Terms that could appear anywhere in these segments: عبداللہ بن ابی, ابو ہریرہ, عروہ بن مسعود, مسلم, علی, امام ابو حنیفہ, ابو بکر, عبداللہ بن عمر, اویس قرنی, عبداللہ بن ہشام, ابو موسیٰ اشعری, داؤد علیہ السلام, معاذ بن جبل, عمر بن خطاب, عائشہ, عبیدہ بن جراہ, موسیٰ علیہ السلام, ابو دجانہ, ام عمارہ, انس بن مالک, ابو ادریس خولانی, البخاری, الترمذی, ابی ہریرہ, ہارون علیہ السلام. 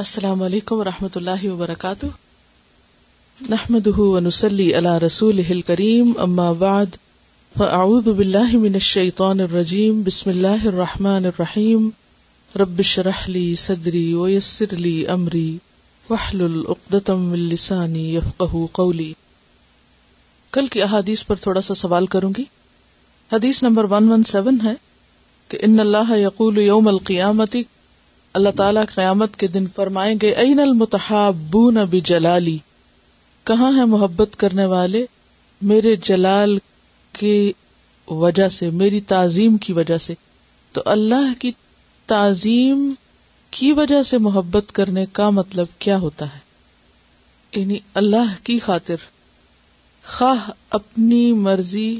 السلام علیکم ورحمۃ اللہ وبرکاتہ، نحمده ونصلي على رسوله الكريم، اما بعد فاعوذ بالله من الشیطان الرجیم، بسم اللہ الرحمن الرحیم، رب اشرح لي صدری ويسر لي امری واحلل عقدۃ من لسانی يفقهوا قولی۔ کل کی احادیث پر تھوڑا سا سوال کروں گی۔ حدیث نمبر 117 ہے کہ ان اللہ یقول یوم القیامۃ، اللہ تعالیٰ قیامت کے دن فرمائیں گے، این المتحابون بجلالی، کہاں ہیں محبت کرنے والے میرے جلال کی وجہ سے، میری تعظیم کی وجہ سے۔ تو اللہ کی تعظیم کی وجہ سے محبت کرنے کا مطلب کیا ہوتا ہے؟ یعنی اللہ کی خاطر، خواہ اپنی مرضی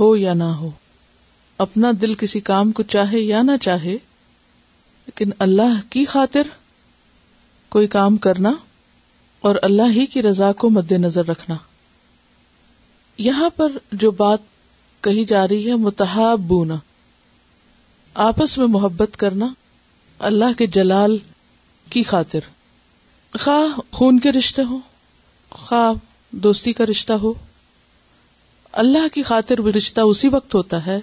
ہو یا نہ ہو، اپنا دل کسی کام کو چاہے یا نہ چاہے، لیکن اللہ کی خاطر کوئی کام کرنا اور اللہ ہی کی رضا کو مد نظر رکھنا۔ یہاں پر جو بات کہی جا رہی ہے متحابون، آپس میں محبت کرنا اللہ کے جلال کی خاطر، خواہ خون کے رشتے ہوں، خواہ دوستی کا رشتہ ہو۔ اللہ کی خاطر وہ رشتہ اسی وقت ہوتا ہے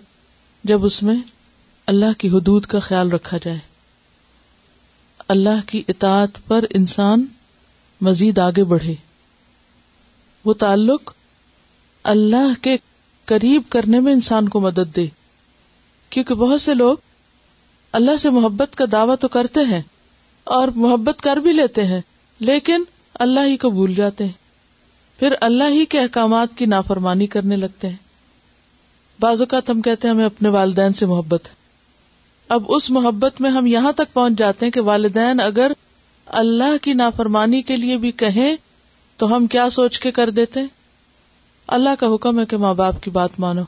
جب اس میں اللہ کی حدود کا خیال رکھا جائے، اللہ کی اطاعت پر انسان مزید آگے بڑھے، وہ تعلق اللہ کے قریب کرنے میں انسان کو مدد دے۔ کیونکہ بہت سے لوگ اللہ سے محبت کا دعویٰ تو کرتے ہیں اور محبت کر بھی لیتے ہیں، لیکن اللہ ہی کو بھول جاتے ہیں، پھر اللہ ہی کے احکامات کی نافرمانی کرنے لگتے ہیں۔ بعض اوقات ہم کہتے ہیں ہمیں اپنے والدین سے محبت ہے، اب اس محبت میں ہم یہاں تک پہنچ جاتے ہیں کہ والدین اگر اللہ کی نافرمانی کے لیے بھی کہیں تو ہم کیا سوچ کے کر دیتے ہیں؟ اللہ کا حکم ہے کہ ماں باپ کی بات مانو،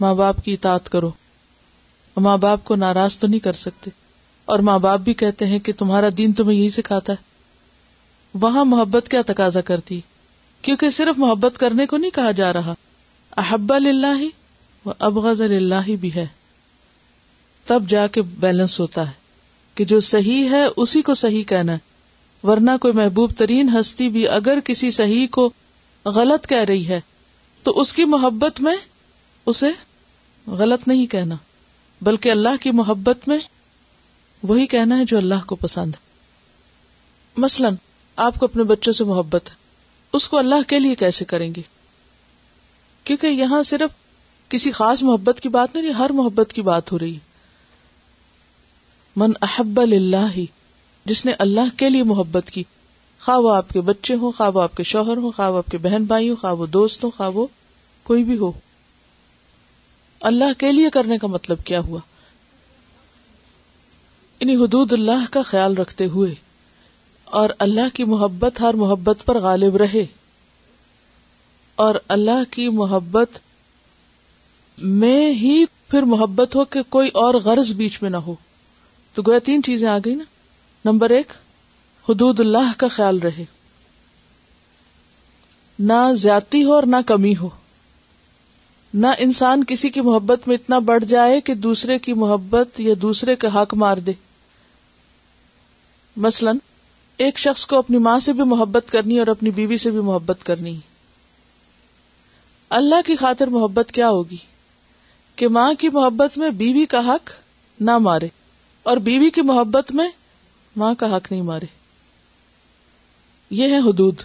ماں باپ کی اطاعت کرو، ماں باپ کو ناراض تو نہیں کر سکتے، اور ماں باپ بھی کہتے ہیں کہ تمہارا دین تمہیں یہی سکھاتا ہے۔ وہاں محبت کیا تقاضا کرتی، کیونکہ صرف محبت کرنے کو نہیں کہا جا رہا، احب للہ و ابغض للہ بھی ہے، تب جا کے بیلنس ہوتا ہے کہ جو صحیح ہے اسی کو صحیح کہنا ہے، ورنہ کوئی محبوب ترین ہستی بھی اگر کسی صحیح کو غلط کہہ رہی ہے تو اس کی محبت میں اسے غلط نہیں کہنا، بلکہ اللہ کی محبت میں وہی کہنا ہے جو اللہ کو پسند ہے۔ مثلا آپ کو اپنے بچوں سے محبت ہے، اس کو اللہ کے لیے کیسے کریں گے؟ کیونکہ یہاں صرف کسی خاص محبت کی بات نہیں، ہر محبت کی بات ہو رہی ہے۔ من احب للہ، جس نے اللہ کے لیے محبت کی، خواہ وہ آپ کے بچے ہوں، خواہ وہ آپ کے شوہر ہوں، خواہ وہ آپ کے بہن بھائی ہوں، خواہ وہ دوست ہوں، خواہ وہ کوئی بھی ہو۔ اللہ کے لیے کرنے کا مطلب کیا ہوا؟ یعنی حدود اللہ کا خیال رکھتے ہوئے، اور اللہ کی محبت ہر محبت پر غالب رہے، اور اللہ کی محبت میں ہی پھر محبت ہو کہ کوئی اور غرض بیچ میں نہ ہو۔ تو گویا تین چیزیں آ گئی نا، نمبر 1 حدود اللہ کا خیال رہے، نہ زیادتی ہو اور نہ کمی ہو، نہ انسان کسی کی محبت میں اتنا بڑھ جائے کہ دوسرے کی محبت یا دوسرے کا حق مار دے۔ مثلا ایک شخص کو اپنی ماں سے بھی محبت کرنی ہے اور اپنی بیوی سے بھی محبت کرنی ہے۔ اللہ کی خاطر محبت کیا ہوگی؟ کہ ماں کی محبت میں بیوی کا حق نہ مارے، اور بیوی کی محبت میں ماں کا حق نہیں مارے۔ یہ ہے حدود۔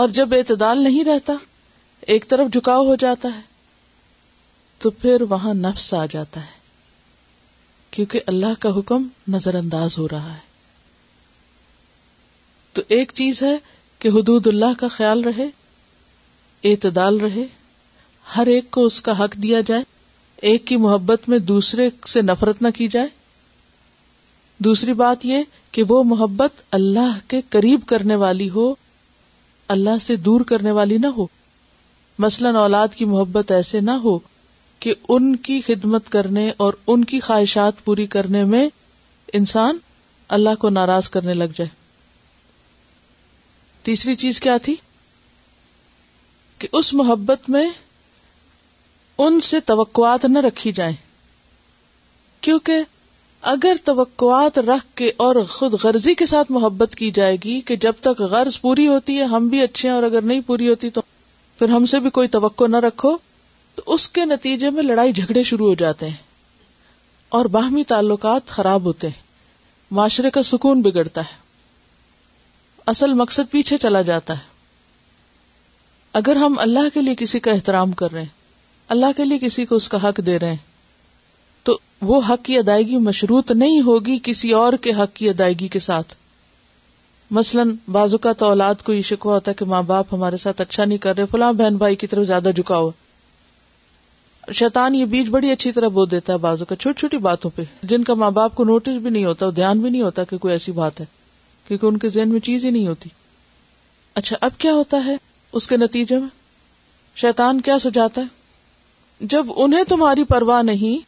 اور جب اعتدال نہیں رہتا، ایک طرف جھکاؤ ہو جاتا ہے، تو پھر وہاں نفس آ جاتا ہے، کیونکہ اللہ کا حکم نظر انداز ہو رہا ہے۔ تو ایک چیز ہے کہ حدود اللہ کا خیال رہے، اعتدال رہے، ہر ایک کو اس کا حق دیا جائے، ایک کی محبت میں دوسرے سے نفرت نہ کی جائے۔ دوسری بات یہ کہ وہ محبت اللہ کے قریب کرنے والی ہو، اللہ سے دور کرنے والی نہ ہو۔ مثلاً اولاد کی محبت ایسے نہ ہو کہ ان کی خدمت کرنے اور ان کی خواہشات پوری کرنے میں انسان اللہ کو ناراض کرنے لگ جائے۔ تیسری چیز کیا تھی؟ کہ اس محبت میں ان سے توقعات نہ رکھی جائیں، کیونکہ اگر توقعات رکھ کے اور خود غرضی کے ساتھ محبت کی جائے گی کہ جب تک غرض پوری ہوتی ہے ہم بھی اچھے ہیں اور اگر نہیں پوری ہوتی تو پھر ہم سے بھی کوئی توقع نہ رکھو، تو اس کے نتیجے میں لڑائی جھگڑے شروع ہو جاتے ہیں اور باہمی تعلقات خراب ہوتے ہیں، معاشرے کا سکون بگڑتا ہے، اصل مقصد پیچھے چلا جاتا ہے۔ اگر ہم اللہ کے لیے کسی کا احترام کر رہے ہیں، اللہ کے لیے کسی کو اس کا حق دے رہے ہیں، تو وہ حق کی ادائیگی مشروط نہیں ہوگی کسی اور کے حق کی ادائیگی کے ساتھ۔ مثلاً بعض اوقات اولاد کو یہ شکوہ ہوتا ہے کہ ماں باپ ہمارے ساتھ اچھا نہیں کر رہے، فلاں بہن بھائی کی طرف زیادہ جھکاؤ۔ شیطان یہ بیج بڑی اچھی طرح بو دیتا ہے بعض اوقات چھوٹی چھوٹی باتوں پہ، جن کا ماں باپ کو نوٹس بھی نہیں ہوتا، دھیان بھی نہیں ہوتا کہ کوئی ایسی بات ہے، کیونکہ ان کے ذہن میں چیز ہی نہیں ہوتی۔ اچھا اب کیا ہوتا ہے اس کے نتیجے میں؟ شیطان کیا سجاتا ہے، جب انہیں تمہاری پرواہ نہیں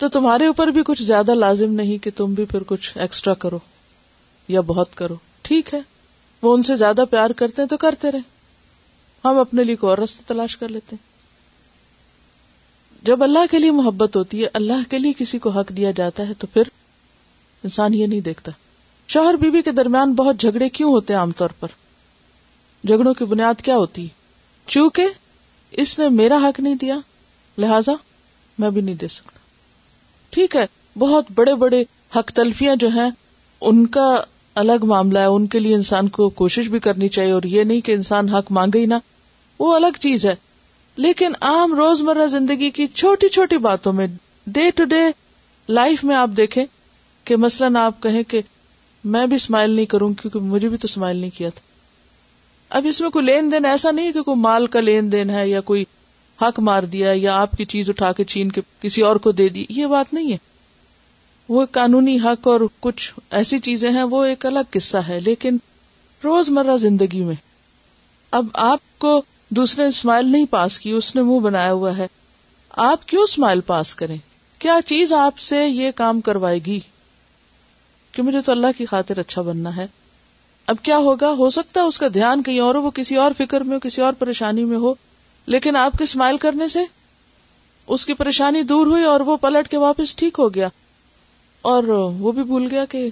تو تمہارے اوپر بھی کچھ زیادہ لازم نہیں کہ تم بھی پھر کچھ ایکسٹرا کرو یا بہت کرو۔ ٹھیک ہے، وہ ان سے زیادہ پیار کرتے ہیں تو کرتے رہے، ہم اپنے لیے کوئی اور رستہ تلاش کر لیتے ہیں۔ جب اللہ کے لیے محبت ہوتی ہے، اللہ کے لیے کسی کو حق دیا جاتا ہے، تو پھر انسان یہ نہیں دیکھتا۔ شوہر بیوی کے درمیان بہت جھگڑے کیوں ہوتے ہیں؟ عام طور پر جھگڑوں کی بنیاد کیا ہوتی ہے؟ چونکہ اس نے میرا حق نہیں دیا لہذا میں بھی نہیں دے سکتا۔ ٹھیک ہے، بہت بڑے بڑے حق تلفیاں جو ہیں ان کا الگ معاملہ ہے، ان کے لیے انسان کو کوشش بھی کرنی چاہیے، اور یہ نہیں کہ انسان حق مانگے ہی نہ، وہ الگ چیز ہے۔ لیکن عام روزمرہ زندگی کی چھوٹی چھوٹی باتوں میں، ڈے ٹو ڈے لائف میں آپ دیکھیں کہ مثلاً آپ کہیں کہ میں بھی اسمائل نہیں کروں کیونکہ مجھے بھی تو اسمائل نہیں کیا تھا۔ اب اس میں کوئی لین دین ایسا نہیں کہ کوئی مال کا لین دین ہے یا کوئی حق مار دیا یا آپ کی چیز اٹھا کے چھین کے کسی اور کو دے دی، یہ بات نہیں ہے۔ وہ قانونی حق اور کچھ ایسی چیزیں ہیں، وہ ایک الگ قصہ ہے، لیکن روزمرہ زندگی میں اب آپ کو دوسرے نے اسمائل نہیں پاس کی، اس نے منہ بنایا ہوا ہے، آپ کیوں اسمائل پاس کریں؟ کیا چیز آپ سے یہ کام کروائے گی کہ مجھے تو اللہ کی خاطر اچھا بننا ہے؟ اب کیا ہوگا، ہو سکتا ہے اس کا دھیان کہیں اور ہو، وہ کسی اور فکر میں ہو، کسی اور پریشانی میں ہو، لیکن آپ کے اسمائل کرنے سے اس کی پریشانی دور ہوئی اور وہ پلٹ کے واپس ٹھیک ہو گیا، اور وہ بھی بھول گیا کہ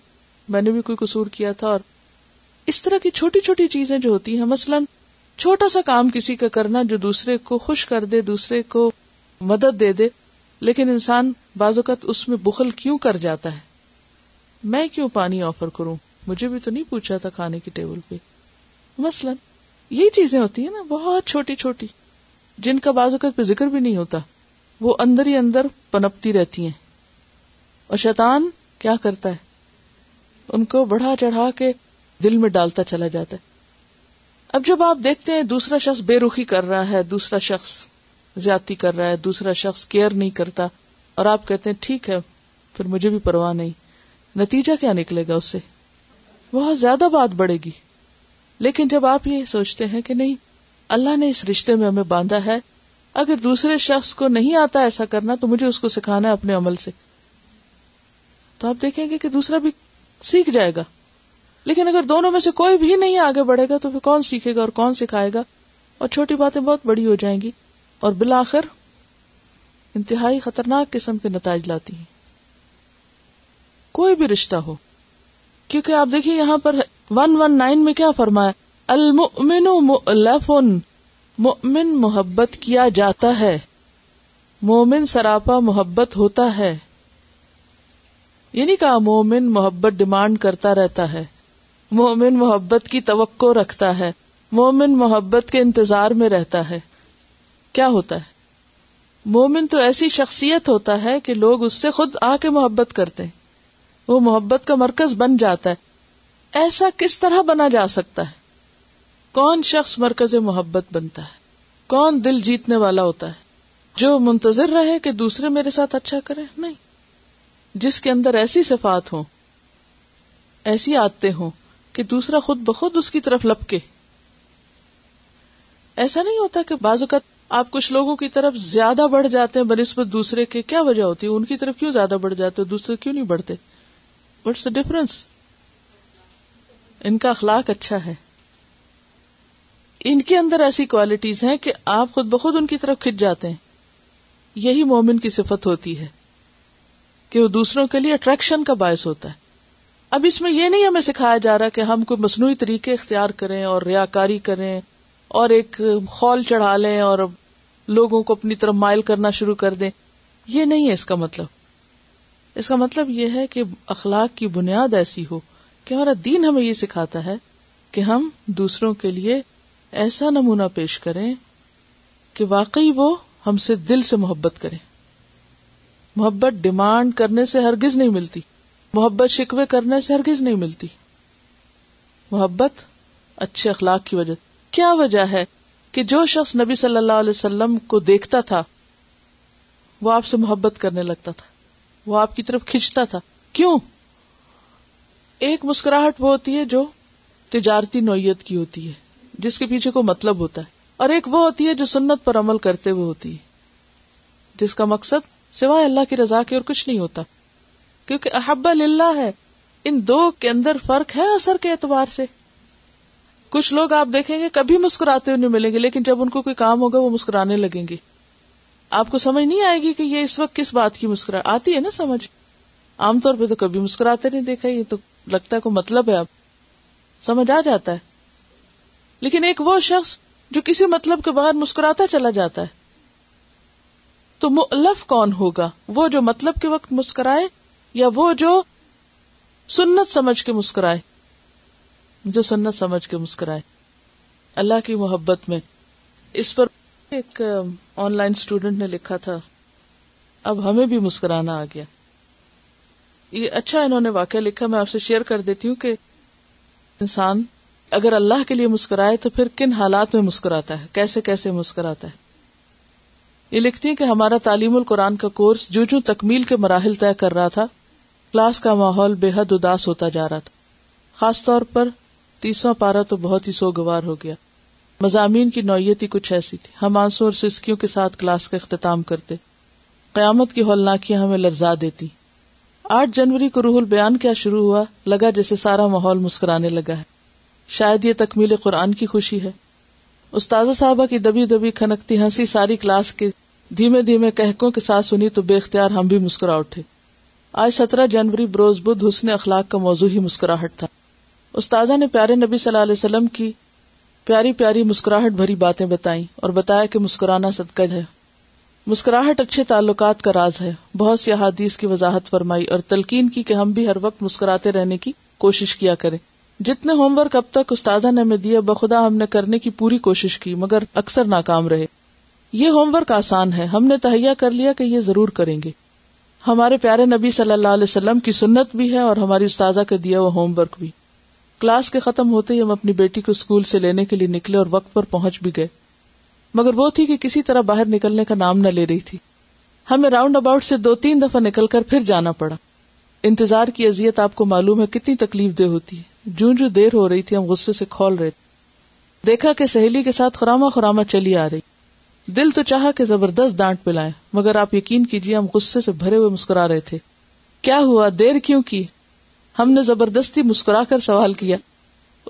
میں نے بھی کوئی قصور کیا تھا۔ اور اس طرح کی چھوٹی چھوٹی چیزیں جو ہوتی ہیں، مثلاً چھوٹا سا کام کسی کا کرنا جو دوسرے کو خوش کر دے، دوسرے کو مدد دے دے، لیکن انسان بعض اوقات اس میں بخل کیوں کر جاتا ہے؟ میں کیوں پانی آفر کروں، مجھے بھی تو نہیں پوچھا تھا کھانے کی ٹیبل پہ۔ مثلاً یہ چیزیں ہوتی ہیں نا، بہت چھوٹی چھوٹی، جن کا بعض اوقات پہ ذکر بھی نہیں ہوتا، وہ اندر ہی اندر پنپتی رہتی ہیں، اور شیطان کیا کرتا ہے، ان کو بڑھا چڑھا کے دل میں ڈالتا چلا جاتا ہے۔ اب جب آپ دیکھتے ہیں دوسرا شخص بے رخی کر رہا ہے، دوسرا شخص زیادتی کر رہا ہے، دوسرا شخص کیئر نہیں کرتا، اور آپ کہتے ہیں ٹھیک ہے پھر مجھے بھی پرواہ نہیں، نتیجہ کیا نکلے گا؟ اس سے بہت زیادہ بات بڑھے گی۔ لیکن جب آپ یہ سوچتے ہیں کہ نہیں، اللہ نے اس رشتے میں ہمیں باندھا ہے، اگر دوسرے شخص کو نہیں آتا ایسا کرنا تو مجھے اس کو سکھانا ہے اپنے عمل سے، تو آپ دیکھیں گے کہ دوسرا بھی سیکھ جائے گا۔ لیکن اگر دونوں میں سے کوئی بھی نہیں آگے بڑھے گا تو پھر کون سیکھے گا اور کون سکھائے گا، اور چھوٹی باتیں بہت بڑی ہو جائیں گی، اور بالآخر انتہائی خطرناک قسم کے نتائج لاتی ہیں، کوئی بھی رشتہ ہو۔ کیونکہ آپ دیکھیے یہاں پر 119 میں کیا فرمایا، المؤمن مؤلف، مؤمن محبت کیا جاتا ہے، مومن سراپا محبت ہوتا ہے۔ یہ نہیں کہا مومن محبت ڈیمانڈ کرتا رہتا ہے، مومن محبت کی توقع رکھتا ہے، مومن محبت کے انتظار میں رہتا ہے۔ کیا ہوتا ہے، مومن تو ایسی شخصیت ہوتا ہے کہ لوگ اس سے خود آ کے محبت کرتے ہیں، وہ محبت کا مرکز بن جاتا ہے۔ ایسا کس طرح بنا جا سکتا ہے؟ کون شخص مرکز محبت بنتا ہے؟ کون دل جیتنے والا ہوتا ہے؟ جو منتظر رہے کہ دوسرے میرے ساتھ اچھا کرے؟ نہیں، جس کے اندر ایسی صفات ہوں، ایسی عادتیں ہوں کہ دوسرا خود بخود اس کی طرف لپکے۔ ایسا نہیں ہوتا کہ بعض اوقات آپ کچھ لوگوں کی طرف زیادہ بڑھ جاتے ہیں بنسبت دوسرے کے، کیا وجہ ہوتی ہے؟ ان کی طرف کیوں زیادہ بڑھ جاتے ہیں، دوسرے کیوں نہیں بڑھتے؟ What's the difference? ان کا اخلاق اچھا ہے، ان کے اندر ایسی کوالٹیز ہیں کہ آپ خود بخود ان کی طرف کھنچ جاتے ہیں۔ یہی مومن کی صفت ہوتی ہے کہ وہ دوسروں کے لیے اٹریکشن کا باعث ہوتا ہے. اب اس میں یہ نہیں ہمیں سکھایا جا رہا کہ ہم کوئی مصنوعی طریقے اختیار کریں اور ریاکاری کریں اور ایک خول چڑھا لیں اور لوگوں کو اپنی طرف مائل کرنا شروع کر دیں. یہ نہیں ہے اس کا مطلب. اس کا مطلب یہ ہے کہ اخلاق کی بنیاد ایسی ہو کہ ہمارا دین ہمیں یہ سکھاتا ہے کہ ہم دوسروں کے لیے ایسا نمونہ پیش کریں کہ واقعی وہ ہم سے دل سے محبت کریں. محبت ڈیمانڈ کرنے سے ہرگز نہیں ملتی, محبت شکوے کرنے سے ہرگز نہیں ملتی, محبت اچھے اخلاق کی وجہ. کیا وجہ ہے کہ جو شخص نبی صلی اللہ علیہ وسلم کو دیکھتا تھا وہ آپ سے محبت کرنے لگتا تھا, وہ آپ کی طرف کھینچتا تھا. کیوں؟ ایک مسکراہٹ وہ ہوتی ہے جو تجارتی نوعیت کی ہوتی ہے, جس کے پیچھے کوئی مطلب ہوتا ہے, اور ایک وہ ہوتی ہے جو سنت پر عمل کرتے ہوئے ہوتی ہے, جس کا مقصد سوائے اللہ کی رضا کے اور کچھ نہیں ہوتا, کیونکہ احب للہ ہے. ان دو کے اندر فرق ہے اثر کے اعتبار سے. کچھ لوگ آپ دیکھیں گے کبھی مسکراتے ہوئے نہیں ملیں گے, لیکن جب ان کو کوئی کام ہوگا وہ مسکرانے لگیں گے. آپ کو سمجھ نہیں آئے گی کہ یہ اس وقت کس بات کی مسکراہٹ آتی ہے نا سمجھ. عام طور پہ تو کبھی مسکراتے نہیں دیکھا, یہ تو لگتا ہے کوئی مطلب ہے, اب سمجھ آ جاتا ہے. لیکن ایک وہ شخص جو کسی مطلب کے باہر مسکراتا چلا جاتا ہے, تو مؤلف کون ہوگا؟ وہ جو مطلب کے وقت مسکرائے, یا وہ جو سنت سمجھ کے مسکرائے؟ جو سنت سمجھ کے مسکرائے اللہ کی محبت میں. اس پر ایک آن لائن اسٹوڈنٹ نے لکھا تھا, اب ہمیں بھی مسکرانا آ گیا. یہ اچھا انہوں نے واقعہ لکھا, میں آپ سے شیئر کر دیتی ہوں کہ انسان اگر اللہ کے لیے مسکرائے تو پھر کن حالات میں مسکراتا ہے, کیسے کیسے مسکراتا ہے. یہ لکھتی ہے کہ ہمارا تعلیم القرآن کا کورس جو جو تکمیل کے مراحل طے کر رہا تھا, کلاس کا ماحول بے حد اداس ہوتا جا رہا تھا. خاص طور پر 30واں پارہ تو بہت ہی سوگوار ہو گیا. مضامین کی نوعیت ہی کچھ ایسی تھی, ہم آنسو اور سسکیوں کے ساتھ کلاس کا اختتام کرتے. قیامت کی ہولناکیاں ہمیں لرزا دیتی. 8 جنوری کو روح البیان کیا شروع ہوا, لگا جیسے سارا ماحول مسکرانے لگا ہے. شاید یہ تکمیل قرآن کی خوشی ہے. استاذہ صاحبہ کی دبی دبی کھنکتی ہنسی ساری کلاس کے دھیمے دھیمے کہکوں کے ساتھ سنی تو بے اختیار ہم بھی مسکرا اٹھے. آج 17 جنوری بروز بدھ حسن اخلاق کا موضوع ہی مسکراہٹ تھا. استاذہ نے پیارے نبی صلی اللہ علیہ وسلم کی پیاری پیاری مسکراہٹ بھری باتیں بتائیں اور بتایا کہ مسکرانا صدقہ ہے, مسکراہٹ اچھے تعلقات کا راز ہے. بہت سی احادیث کی وضاحت فرمائی اور تلقین کی کہ ہم بھی ہر وقت مسکراتے رہنے کی کوشش کیا کریں. جتنے ہوم ورک اب تک استاذہ نے ہمیں دیا بخدا ہم نے کرنے کی پوری کوشش کی, مگر اکثر ناکام رہے. یہ ہوم ورک آسان ہے, ہم نے تہیہ کر لیا کہ یہ ضرور کریں گے. ہمارے پیارے نبی صلی اللہ علیہ وسلم کی سنت بھی ہے اور ہماری استاذہ کا دیا ہوا ہوم ورک بھی. کلاس کے ختم ہوتے ہی ہم اپنی بیٹی کو اسکول سے لینے کے لیے نکلے اور وقت پر پہنچ بھی گئے, مگر وہ تھی کہ کسی طرح باہر نکلنے کا نام نہ لے رہی تھی. ہمیں راؤنڈ اباؤٹ سے 2-3 دفعہ نکل کر پھر جانا پڑا. انتظار کی اذیت آپ کو معلوم ہے کتنی تکلیف دہ ہوتی ہے. جو دیر ہو رہی تھی ہم غصے سے کھول رہے تھے. دیکھا کہ سہیلی کے ساتھ خراما خراما چلی آ رہی. دل تو چاہا کہ زبردست ڈانٹ پلائیں, مگر آپ یقین کیجیے ہم غصے سے بھرے ہوئے مسکرا رہے تھے. کیا ہوا, دیر کیوں کی؟ ہم نے زبردستی مسکرا کر سوال کیا.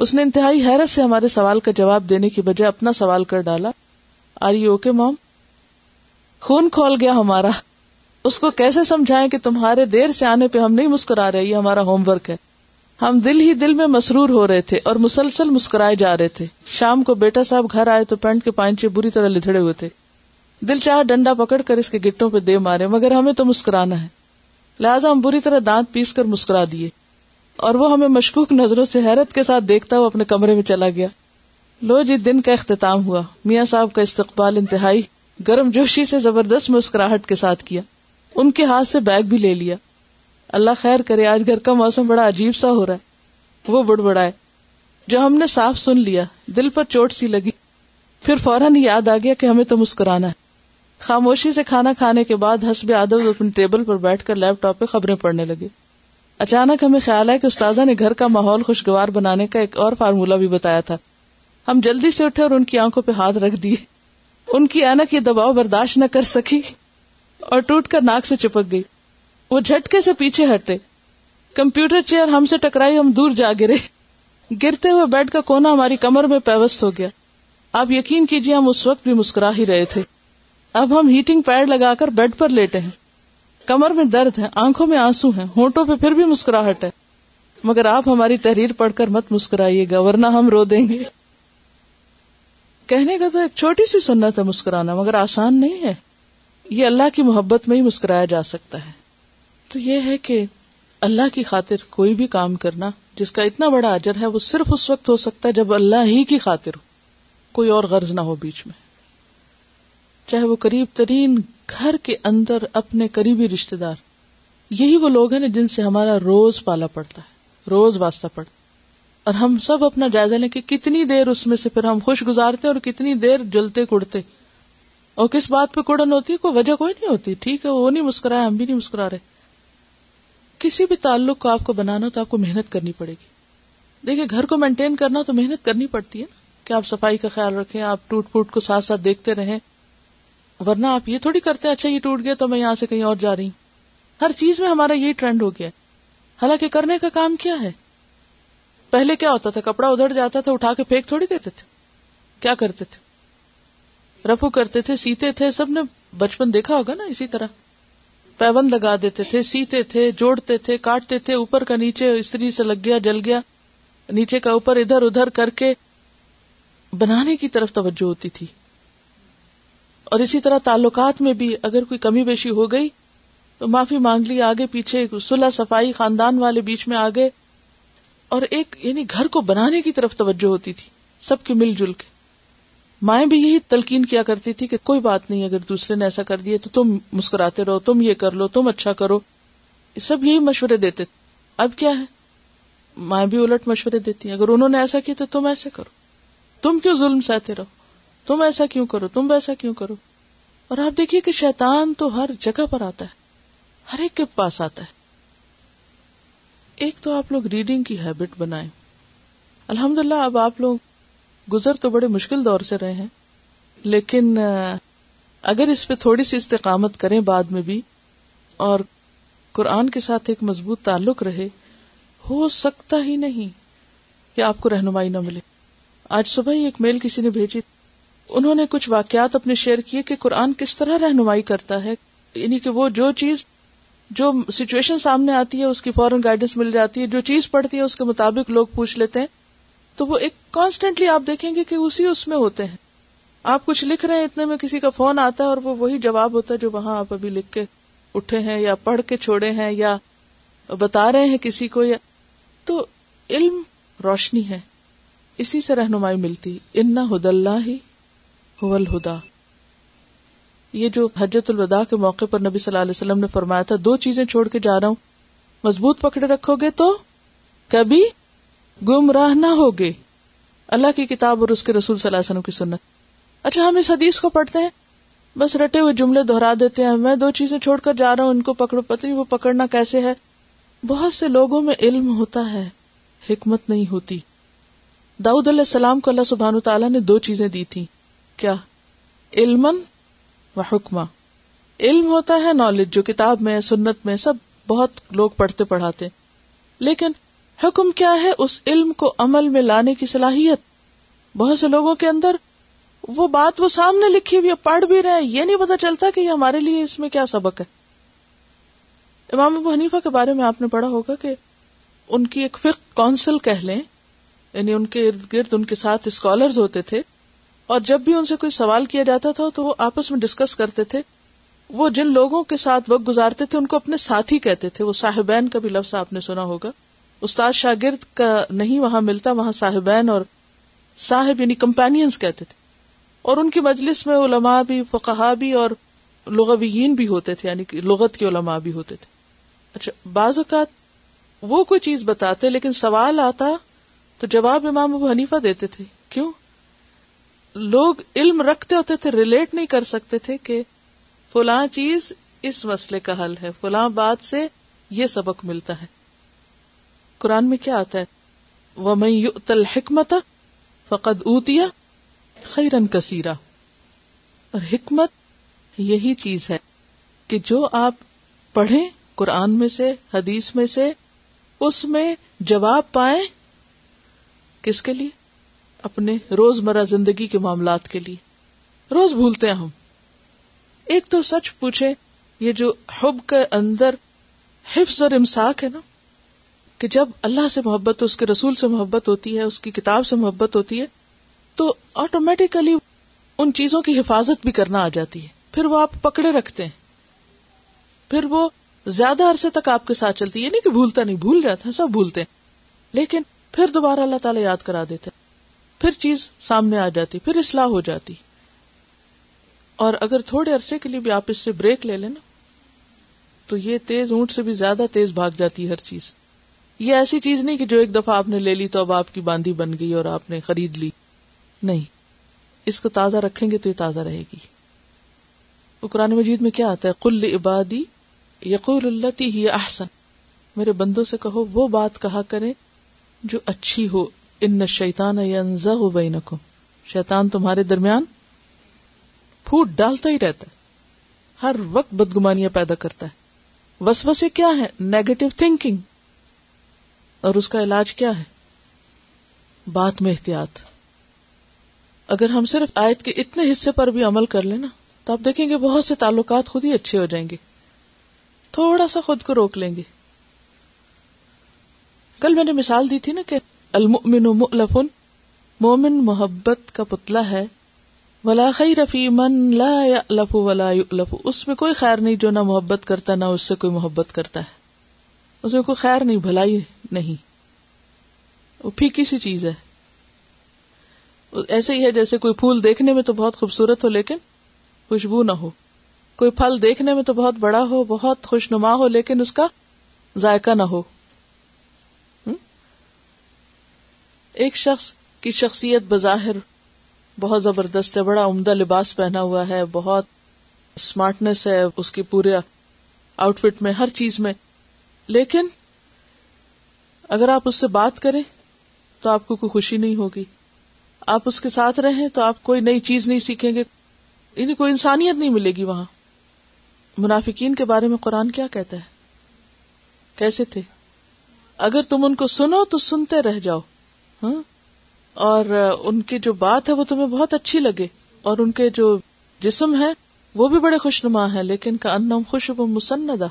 اس نے انتہائی حیرت سے ہمارے سوال کا جواب دینے کی بجائے اپنا سوال کر ڈالا. آر یو اوکے مام؟ خون کھول گیا ہمارا. اس کو کیسے سمجھائیں کہ تمہارے دیر سے آنے پہ ہم نہیں مسکرا رہے, یہ ہمارا ہوم ورک ہے. ہم دل ہی دل میں مسرور ہو رہے تھے اور مسلسل مسکرائے جا رہے تھے. شام کو بیٹا صاحب گھر آئے تو پینٹ کے پائنچے بری طرح لدھڑے ہوئے تھے. دل چاہا ڈنڈا پکڑ کر اس کے گٹوں پہ دے مارے, مگر ہمیں تو مسکرانا ہے, لہٰذا ہم بری طرح دانت پیس کر مسکرا دیے. اور وہ ہمیں مشکوک نظروں سے حیرت کے ساتھ دیکھتا ہوا اپنے کمرے میں چلا گیا. لو جی, دن کا اختتام ہوا. میاں صاحب کا استقبال انتہائی گرم جوشی سے زبردست مسکراہٹ کے ساتھ کیا. ان کے ہاتھ سے بیگ بھی لے لیا. اللہ خیر کرے, آج گھر کا موسم بڑا عجیب سا ہو رہا ہے, وہ بڑبڑائے, جو ہم نے صاف سن لیا. دل پر چوٹ سی لگی, پھر فوراً یاد آ گیا کہ ہمیں تو مسکرانا ہے. خاموشی سے کھانا کھانے کے بعد حسب عادت اپنی ٹیبل پر بیٹھ کر لیپ ٹاپ پہ خبریں پڑھنے لگے. اچانک ہمیں خیال ہے کہ استاذہ نے گھر کا ماحول خوشگوار بنانے کا ایک اور فارمولہ بھی بتایا تھا. ہم جلدی سے اٹھے اور ان کی آنکھوں پہ ہاتھ رکھ دیے. ان کی آنکھ یہ دباؤ برداشت نہ کر سکی اور ٹوٹ کر ناک سے چپک گئی. وہ جھٹکے سے پیچھے ہٹے. کمپیوٹر چیئر ہم سے ٹکرائی, ہم دور جا گرے. گرتے ہوئے بیڈ کا کونا ہماری کمر میں پیوست ہو گیا. آپ یقین کیجیے ہم اس وقت بھی مسکرا ہی رہے تھے. اب ہم ہیٹنگ پیڈ لگا کر بیڈ پر لیٹے ہیں. کمر میں درد ہے, آنکھوں میں آنسو ہیں, ہونٹوں پہ پھر بھی مسکراہٹ ہے, مگر آپ ہماری تحریر پڑھ کر مت مسکرائیے گا ورنہ ہم رو دیں گے. کہنے کا تو ایک چھوٹی سی سنت ہے مسکرانا, مگر آسان نہیں ہے. یہ اللہ کی محبت میں ہی مسکرایا جا سکتا ہے. تو یہ ہے کہ اللہ کی خاطر کوئی بھی کام کرنا جس کا اتنا بڑا اجر ہے, وہ صرف اس وقت ہو سکتا ہے جب اللہ ہی کی خاطر ہو, کوئی اور غرض نہ ہو بیچ میں. چاہے وہ قریب ترین گھر کے اندر اپنے قریبی رشتہ دار, یہی وہ لوگ ہیں جن سے ہمارا روز پالا پڑتا ہے, روز واسطہ پڑتا ہے. اور ہم سب اپنا جائزہ لیں کہ کتنی دیر اس میں سے پھر ہم خوش گزارتے ہیں اور کتنی دیر جلتے کڑتے, اور کس بات پہ کڑن ہوتی ہے, کوئی وجہ کوئی نہیں ہوتی. ٹھیک ہے, وہ نہیں مسکرائے, ہم بھی نہیں مسکرا رہے. کسی بھی تعلق کو آپ کو بنانا تو آپ کو محنت کرنی پڑے گی. دیکھیں, گھر کو مینٹین کرنا تو محنت کرنی پڑتی ہے نا, کہ آپ صفائی کا خیال رکھیں, آپ ٹوٹ پھوٹ کو ساتھ ساتھ دیکھتے رہیں, ورنہ آپ یہ تھوڑی کرتے ہیں اچھا یہ ٹوٹ گیا تو میں یہاں سے کہیں اور جا رہی ہوں. ہر چیز میں ہمارا یہ ٹرینڈ ہو گیا. حالانکہ کرنے کا کام کیا ہے؟ پہلے کیا ہوتا تھا, کپڑا ادھر جاتا تھا اٹھا کے پھینک تھوڑی دیتے تھے, کیا کرتے تھے, رفو کرتے تھے, سیتے تھے. سب نے بچپن دیکھا ہوگا نا, اسی طرح پیبند لگا دیتے تھے, سیتے تھے, جوڑتے تھے, کاٹتے تھے, اوپر کا نیچے استری سے لگ گیا جل گیا, نیچے کا اوپر, ادھر ادھر کر کے. بنانے کی طرف توجہ ہوتی تھی. اور اسی طرح تعلقات میں بھی اگر کوئی کمی بیشی ہو گئی تو معافی مانگ لی, آگے پیچھے صلح صفائی, خاندان والے بیچ میں آگے, اور ایک یعنی گھر کو بنانے کی طرف توجہ ہوتی تھی سب کے مل جل کے. مائیں بھی یہی تلقین کیا کرتی تھی کہ کوئی بات نہیں, اگر دوسرے نے ایسا کر دیا تو تم مسکراتے رہو, تم یہ کر لو, تم اچھا کرو, سب یہی مشورے دیتے. اب کیا ہے, مائیں بھی الٹ مشورے دیتی ہیں, اگر انہوں نے ایسا کیا تو تم ایسے کرو, تم کیوں ظلم سہتے رہو, تم ایسا کیوں کرو, تم ویسا کیوں کرو. اور آپ دیکھیے کہ شیطان تو ہر جگہ پر آتا ہے, ہر ایک کے پاس آتا ہے. ایک تو آپ لوگ ریڈنگ کی ہیبٹ بنائیں. الحمدللہ اب آپ لوگ گزر تو بڑے مشکل دور سے رہے ہیں, لیکن اگر اس پہ تھوڑی سی استقامت کریں بعد میں بھی, اور قرآن کے ساتھ ایک مضبوط تعلق رہے, ہو سکتا ہی نہیں کہ آپ کو رہنمائی نہ ملے. آج صبح ہی ایک میل کسی نے بھیجی, انہوں نے کچھ واقعات اپنے شیئر کیے کہ قرآن کس طرح رہنمائی کرتا ہے, یعنی کہ وہ جو چیز, جو سچویشن سامنے آتی ہے اس کی فوراً گائیڈنس مل جاتی ہے, جو چیز پڑھتی ہے اس کے مطابق لوگ پوچھ لیتے ہیں. تو وہ ایک کانسٹنٹلی آپ دیکھیں گے کہ اسی اس میں ہوتے ہیں. آپ کچھ لکھ رہے ہیں, اتنے میں کسی کا فون آتا ہے اور وہ وہی جواب ہوتا ہے جو وہاں آپ ابھی لکھ کے اٹھے ہیں یا پڑھ کے چھوڑے ہیں یا بتا رہے ہیں کسی کو. یا تو علم روشنی ہے, اسی سے رہنمائی ملتی. اِنَّ ہُدَى اللَّهِ هُوَ الْهُدَى. یہ جو حجۃ الوداع کے موقع پر نبی صلی اللہ علیہ وسلم نے فرمایا تھا, دو چیزیں چھوڑ کے جا رہا ہوں, مضبوط پکڑے رکھو گے تو کبھی گمراہ نہ ہوگے. اللہ کی کتاب اور اس کے رسول صلی اللہ علیہ وسلم کی سنت. اچھا, ہم اس حدیث کو پڑھتے ہیں, بس رٹے ہوئے جملے دہرا دیتے ہیں, میں دو چیزیں چھوڑ کر جا رہا ہوں, ان کو پکڑو, پتہ نہیں وہ پکڑنا کیسے ہے. بہت سے لوگوں میں علم ہوتا ہے, حکمت نہیں ہوتی. داؤد علیہ السلام کو اللہ سبحانہ تعالیٰ نے دو چیزیں دی تھی, کیا, علماً و حکمہ. علم ہوتا ہے نالج, جو کتاب میں, سنت میں, سب بہت لوگ پڑھتے پڑھاتے, لیکن حکم کیا ہے, اس علم کو عمل میں لانے کی صلاحیت. بہت سے لوگوں کے اندر وہ بات وہ سامنے لکھی ہوئی, پڑھ بھی رہے, یہ نہیں پتا چلتا کہ یہ ہمارے لیے اس میں کیا سبق ہے. امام ابو حنیفہ کے بارے میں آپ نے پڑھا ہوگا کہ ان کی ایک فقہ کونسل کہہ لیں, یعنی ان کے ارد گرد ان کے ساتھ اسکالرز ہوتے تھے, اور جب بھی ان سے کوئی سوال کیا جاتا تھا تو وہ آپس میں ڈسکس کرتے تھے. وہ جن لوگوں کے ساتھ وقت گزارتے تھے ان کو اپنے ساتھی کہتے تھے. وہ صاحبین کا بھی لفظ آپ نے سنا ہوگا, استاد شاگرد کا نہیں وہاں ملتا, وہاں صاحبین اور صاحب یعنی کمپینینز کہتے تھے. اور ان کی مجلس میں علماء بھی, فقہا بھی, اور لغویین بھی ہوتے تھے, یعنی لغت کے علماء بھی ہوتے تھے. اچھا, بعض اوقات وہ کوئی چیز بتاتے لیکن سوال آتا تو جواب امام ابو حنیفہ دیتے تھے. کیوں؟ لوگ علم رکھتے ہوتے تھے, ریلیٹ نہیں کر سکتے تھے کہ فلاں چیز اس مسئلے کا حل ہے, فلاں بات سے یہ سبق ملتا ہے. قرآن میں کیا آتا ہے, وَمَنْ يُؤْتَ الْحِكْمَةَ فَقَدْ أُوتِيَ خَيْرًا كَثِيرًا. اور حکمت یہی چیز ہے کہ جو آپ پڑھیں قرآن میں سے, حدیث میں سے, اس میں جواب پائیں. کس کے لیے؟ اپنے روزمرہ زندگی کے معاملات کے لیے. روز بھولتے ہیں ہم. ایک تو سچ پوچھیں یہ جو حب کے اندر حفظ اور امساک ہے نا، کہ جب اللہ سے محبت، اس کے رسول سے محبت ہوتی ہے، اس کی کتاب سے محبت ہوتی ہے، تو آٹومیٹیکلی ان چیزوں کی حفاظت بھی کرنا آ جاتی ہے، پھر وہ آپ پکڑے رکھتے ہیں، پھر وہ زیادہ عرصے تک آپ کے ساتھ چلتی ہے، نہیں کہ بھولتا نہیں، بھول جاتا ہے، سب بھولتے ہیں، لیکن پھر دوبارہ اللہ تعالیٰ یاد کرا دیتا ہے، پھر چیز سامنے آ جاتی، پھر اصلاح ہو جاتی. اور اگر تھوڑے عرصے کے لیے بھی آپ اس سے بریک لے لیں نا، تو یہ تیز اونٹ سے بھی زیادہ تیز بھاگ جاتی ہے ہر چیز. یہ ایسی چیز نہیں کہ جو ایک دفعہ آپ نے لے لی تو اب آپ کی باندھی بن گئی اور آپ نے خرید لی، نہیں، اس کو تازہ رکھیں گے تو یہ تازہ رہے گی. قرآن مجید میں کیا آتا ہے؟ قل لعبادی یقول التی ہی احسن، میرے بندوں سے کہو وہ بات کہا کریں جو اچھی ہو. ان الشیطان ینزغ بینکم، شیطان تمہارے درمیان پھوٹ ڈالتا ہی رہتا ہے، ہر وقت بدگمانیاں پیدا کرتا ہے. وسوسے کیا ہے؟ Negative thinking. اور اس کا علاج کیا ہے؟ بات میں احتیاط. اگر ہم صرف آیت کے اتنے حصے پر بھی عمل کر لیں نا، تو آپ دیکھیں گے بہت سے تعلقات خود ہی اچھے ہو جائیں گے. تھوڑا سا خود کو روک لیں گے. کل میں نے مثال دی تھی نا کہ المؤمن مؤلف، مومن محبت کا پتلا ہے. ولا خیر فی من لا یألف ولا یؤلف، اس میں کوئی خیر نہیں جو نہ محبت کرتا نہ اس سے کوئی محبت کرتا ہے، اس میں کوئی خیر نہیں، بھلائی نہیں، وہ پھیکی سی چیز ہے. ایسے ہی ہے جیسے کوئی پھول دیکھنے میں تو بہت خوبصورت ہو لیکن خوشبو نہ ہو، کوئی پھل دیکھنے میں تو بہت بڑا ہو، بہت خوش نما ہو لیکن اس کا ذائقہ نہ ہو. ایک شخص کی شخصیت بظاہر بہت زبردست ہے، بڑا عمدہ لباس پہنا ہوا ہے، بہت سمارٹنس ہے اس کی پورے آؤٹ فٹ میں، ہر چیز میں، لیکن اگر آپ اس سے بات کریں تو آپ کو کوئی خوشی نہیں ہوگی. آپ اس کے ساتھ رہیں تو آپ کوئی نئی چیز نہیں سیکھیں گے، یعنی کوئی انسانیت نہیں ملے گی وہاں. منافقین کے بارے میں قرآن کیا کہتا ہے؟ کیسے تھے؟ اگر تم ان کو سنو تو سنتے رہ جاؤ، ہاں، اور ان کی جو بات ہے وہ تمہیں بہت اچھی لگے، اور ان کے جو جسم ہے وہ بھی بڑے خوشنما ہیں، لیکن کأنہم خشب مسندہ،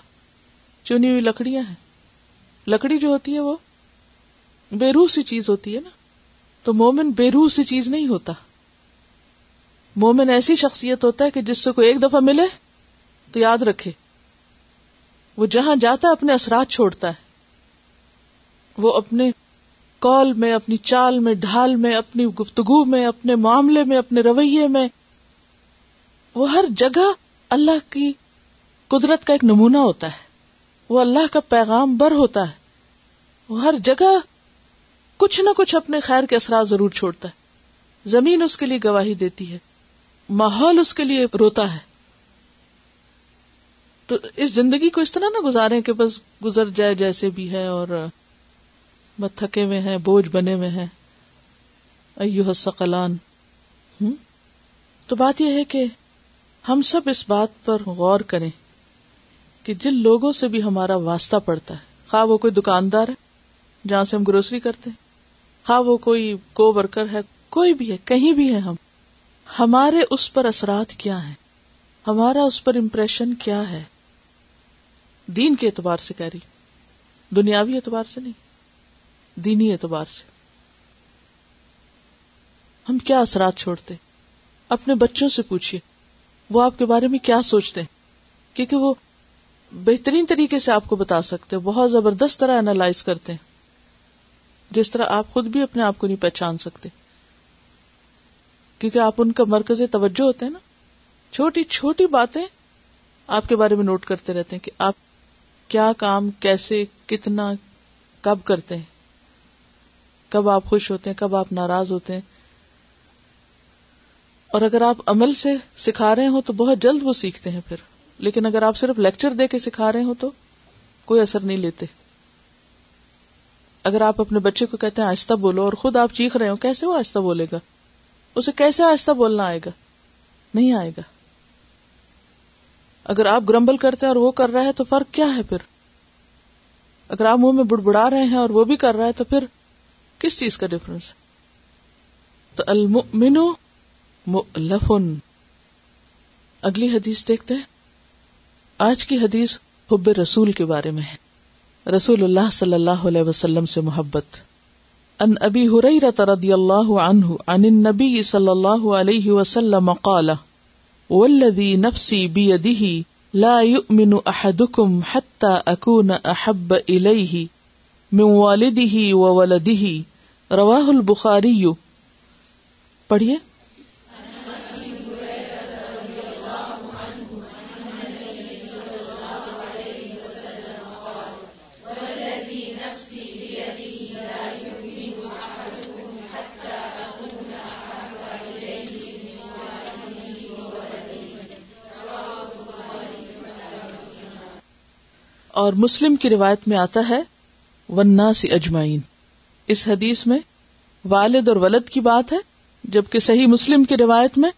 چنی ہوئی لکڑیاں ہیں. لکڑی جو ہوتی ہے وہ بے روح سی چیز ہوتی ہے نا، تو مومن بے روح سی چیز نہیں ہوتا. مومن ایسی شخصیت ہوتا ہے کہ جس سے کوئی ایک دفعہ ملے تو یاد رکھے، وہ جہاں جاتا ہے اپنے اثرات چھوڑتا ہے، وہ اپنے قول میں، اپنی چال میں، ڈھال میں، اپنی گفتگو میں، اپنے معاملے میں، اپنے رویے میں، وہ ہر جگہ اللہ کی قدرت کا ایک نمونہ ہوتا ہے، وہ اللہ کا پیغام بر ہوتا ہے، وہ ہر جگہ کچھ نہ کچھ اپنے خیر کے اثرات ضرور چھوڑتا ہے. زمین اس کے لیے گواہی دیتی ہے، ماحول اس کے لیے روتا ہے. تو اس زندگی کو اس طرح نہ گزاریں کہ بس گزر جائے جیسے بھی ہے، اور بس تھکے ہوئے ہیں، بوجھ بنے ہوئے ہیں، ایھا الثقلان. تو بات یہ ہے کہ ہم سب اس بات پر غور کریں کہ جن لوگوں سے بھی ہمارا واسطہ پڑتا ہے، خواہ وہ کوئی دکاندار ہے جہاں سے ہم گروسری کرتے ہیں، خواہ وہ کوئی کو ورکر ہے، کوئی بھی ہے، کہیں بھی ہے، ہمارے اس پر اثرات کیا ہیں، ہمارا اس پر امپریشن کیا ہے. دین کے اعتبار سے کہہ رہی، دنیاوی اعتبار سے نہیں، دینی اعتبار سے ہم کیا اثرات چھوڑتے. اپنے بچوں سے پوچھیے وہ آپ کے بارے میں کیا سوچتے ہیں، کیونکہ وہ بہترین طریقے سے آپ کو بتا سکتے، بہت زبردست طرح انالائز کرتے ہیں، جس طرح آپ خود بھی اپنے آپ کو نہیں پہچان سکتے، کیونکہ آپ ان کا مرکز توجہ ہوتے ہیں نا. چھوٹی چھوٹی باتیں آپ کے بارے میں نوٹ کرتے رہتے ہیں کہ آپ کیا کام، کیسے، کتنا، کب کرتے ہیں، کب آپ خوش ہوتے ہیں، کب آپ ناراض ہوتے ہیں. اور اگر آپ عمل سے سکھا رہے ہوں تو بہت جلد وہ سیکھتے ہیں پھر، لیکن اگر آپ صرف لیکچر دے کے سکھا رہے ہوں تو کوئی اثر نہیں لیتے. اگر آپ اپنے بچے کو کہتے ہیں آہستہ بولو اور خود آپ چیخ رہے ہوں، کیسے وہ آہستہ بولے گا؟ اسے کیسے آہستہ بولنا آئے گا؟ نہیں آئے گا. اگر آپ گرمبل کرتے ہیں اور وہ کر رہا ہے تو فرق کیا ہے پھر؟ اگر آپ منہ میں بڑبڑا رہے ہیں اور وہ بھی کر رہا ہے تو پھر کس چیز کا ڈفرنس؟ تو المؤمن مؤلف. اگلی حدیث دیکھتے ہیں. آج کی حدیث حب رسول کے بارے میں ہے، رسول اللہ صلی اللہ علیہ وسلم سے محبت۔ ان ابی ہریرہ رضی اللہ عنہ عن النبی صلی اللہ علیہ وسلم قال والذی نفسی بیدہ لا یؤمن احدکم حتی اکون احب الیہ من والدہ وولدہ، رواہ البخاری۔ پڑھیے۔ اور مسلم کی روایت میں آتا ہے والناس اجمعین۔ اس حدیث میں والد اور ولد کی بات ہے، جبکہ صحیح مسلم کی روایت میں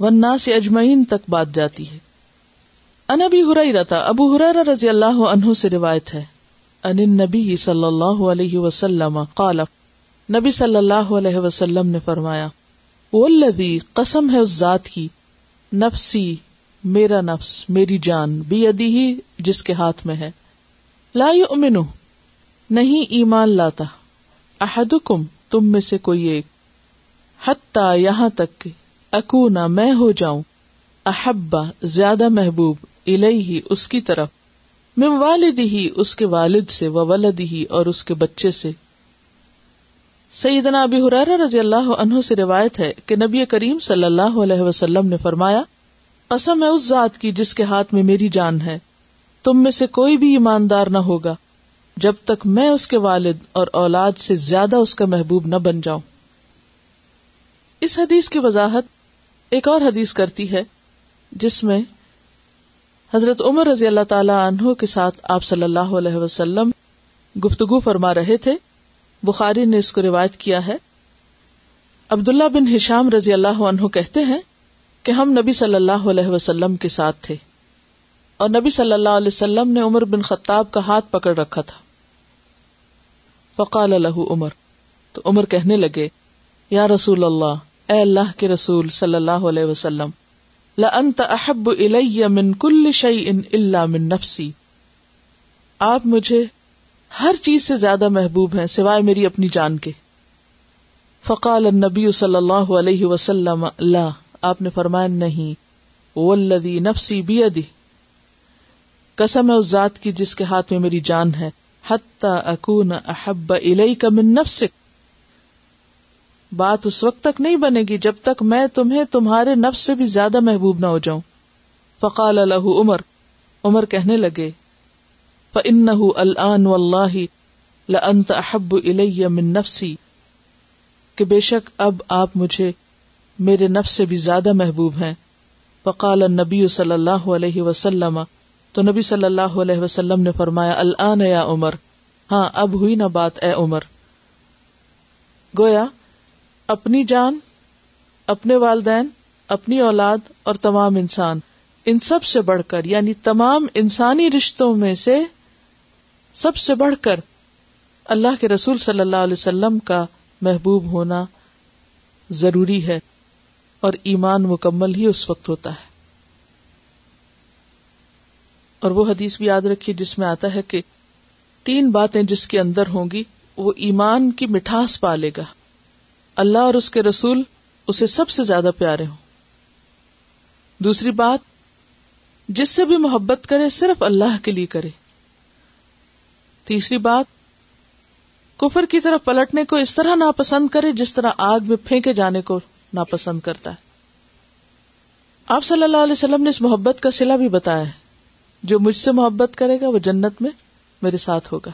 والناس اجمعین تک بات جاتی ہے۔ ان ابی ہریرہ، ابو ہریرہ رضی اللہ عنہ سے روایت ہے، ان النبی صلی اللہ علیہ وسلم قال، نبی صلی اللہ علیہ وسلم نے فرمایا، والذی، قسم ہے اس ذات کی، نفسی، میرا نفس، میری جان، بیدیہ، جس کے ہاتھ میں ہے، لا یؤمنو، نہیں ایمان لاتا، احدکم، تم میں سے کوئی ایک، حتی، یہاں تک کہ، اکونا، میں ہو جاؤں، احبا، زیادہ محبوب، الیہ، اس کی طرف، من والدہ، اس کے والد سے، وولدہ، اور اس کے بچے سے۔ سیدنا ابی ہریرہ رضی اللہ عنہ سے روایت ہے کہ نبی کریم صلی اللہ علیہ وسلم نے فرمایا، قسم ہے اس ذات کی جس کے ہاتھ میں میری جان ہے، تم میں سے کوئی بھی ایماندار نہ ہوگا جب تک میں اس کے والد اور اولاد سے زیادہ اس کا محبوب نہ بن جاؤں۔ اس حدیث کی وضاحت ایک اور حدیث کرتی ہے، جس میں حضرت عمر رضی اللہ تعالی عنہ کے ساتھ آپ صلی اللہ علیہ وسلم گفتگو فرما رہے تھے۔ بخاری نے اس کو روایت کیا ہے۔ عبداللہ بن ہشام رضی اللہ عنہ کہتے ہیں کہ ہم نبی صلی اللہ علیہ وسلم کے ساتھ تھے، اور نبی صلی اللہ علیہ وسلم نے عمر بن خطاب کا ہاتھ پکڑ رکھا تھا۔ فقال لہ عمر، تو عمر کہنے لگے، یا رسول اللہ، اے اللہ کے رسول صلی اللہ علیہ وسلم، لأنت احب الی من کل شیء الا من نفسی، آپ مجھے ہر چیز سے زیادہ محبوب ہیں سوائے میری اپنی جان کے۔ فقال النبی صلی اللہ علیہ وسلم لا، آپ نے فرمایا نہیں، والذی نفسی بیدہ، قسم ہے اس ذات کی جس کے ہاتھ میں میری جان ہے، حتی اکون احب الیک من نفسک، بات اس وقت تک نہیں بنے گی جب تک میں تمہیں تمہارے نفس سے بھی زیادہ محبوب نہ ہو جاؤں۔ فقال لہ عمر، عمر کہنے لگے، فإنہ الآن واللہ لأنت احب الی من نفسی، کہ بے شک اب آپ مجھے میرے نفس سے بھی زیادہ محبوب ہیں۔ فقال النبی صلی اللہ علیہ وسلم، تو نبی صلی اللہ علیہ وسلم نے فرمایا، الآن یا عمر، ہاں اب ہوئی نہ بات اے عمر۔ گویا اپنی جان، اپنے والدین، اپنی اولاد اور تمام انسان، ان سب سے بڑھ کر، یعنی تمام انسانی رشتوں میں سے سب سے بڑھ کر اللہ کے رسول صلی اللہ علیہ وسلم کا محبوب ہونا ضروری ہے، اور ایمان مکمل ہی اس وقت ہوتا ہے۔ اور وہ حدیث بھی یاد رکھیے جس میں آتا ہے کہ تین باتیں جس کے اندر ہوں گی وہ ایمان کی مٹھاس پا لے گا، اللہ اور اس کے رسول اسے سب سے زیادہ پیارے ہوں، دوسری بات جس سے بھی محبت کرے صرف اللہ کے لیے کرے، تیسری بات کفر کی طرف پلٹنے کو اس طرح ناپسند کرے جس طرح آگ میں پھینکے جانے کو ناپسند کرتا ہے۔ آپ صلی اللہ علیہ وسلم نے اس محبت کا صلہ بھی بتایا ہے، جو مجھ سے محبت کرے گا وہ جنت میں میرے ساتھ ہوگا۔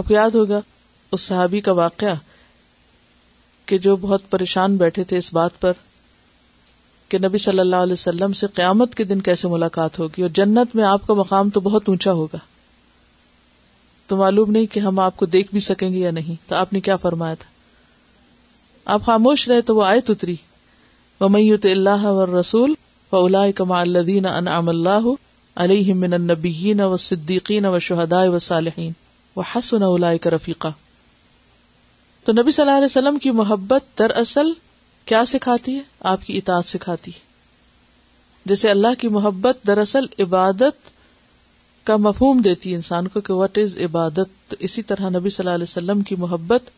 آپ کو یاد ہوگا اس صحابی کا واقعہ کہ جو بہت پریشان بیٹھے تھے اس بات پر کہ نبی صلی اللہ علیہ وسلم سے قیامت کے دن کیسے ملاقات ہوگی، اور جنت میں آپ کا مقام تو بہت اونچا ہوگا، تو معلوم نہیں کہ ہم آپ کو دیکھ بھی سکیں گے یا نہیں، تو آپ نے کیا فرمایا تھا؟ آپ خاموش رہے تو وہ آیت اتری، وَمَن یُطِعِ اللَّهَ وَالرَّسُولَ فَأُولَٰئِکَ مَعَ الَّذِینَ أَنْعَمَ اللَّهُ عَلَیْہِم مِنَ النَّبِیِّینَ وَالصِّدِّیقِینَ وَالشُّہَدَاءِ وَالصَّالِحِینَ وَحَسُنَ أُولَٰئِکَ رَفیقًا۔ تو نبی صلی اللہ علیہ وسلم کی محبت دراصل کیا سکھاتی ہے؟ آپ کی اطاعت سکھاتی ہے۔ جیسے اللہ کی محبت دراصل عبادت کا مفہوم دیتی ہے انسان کو کہ واٹ از عبادت. تو اسی طرح نبی صلی اللہ علیہ وسلم کی محبت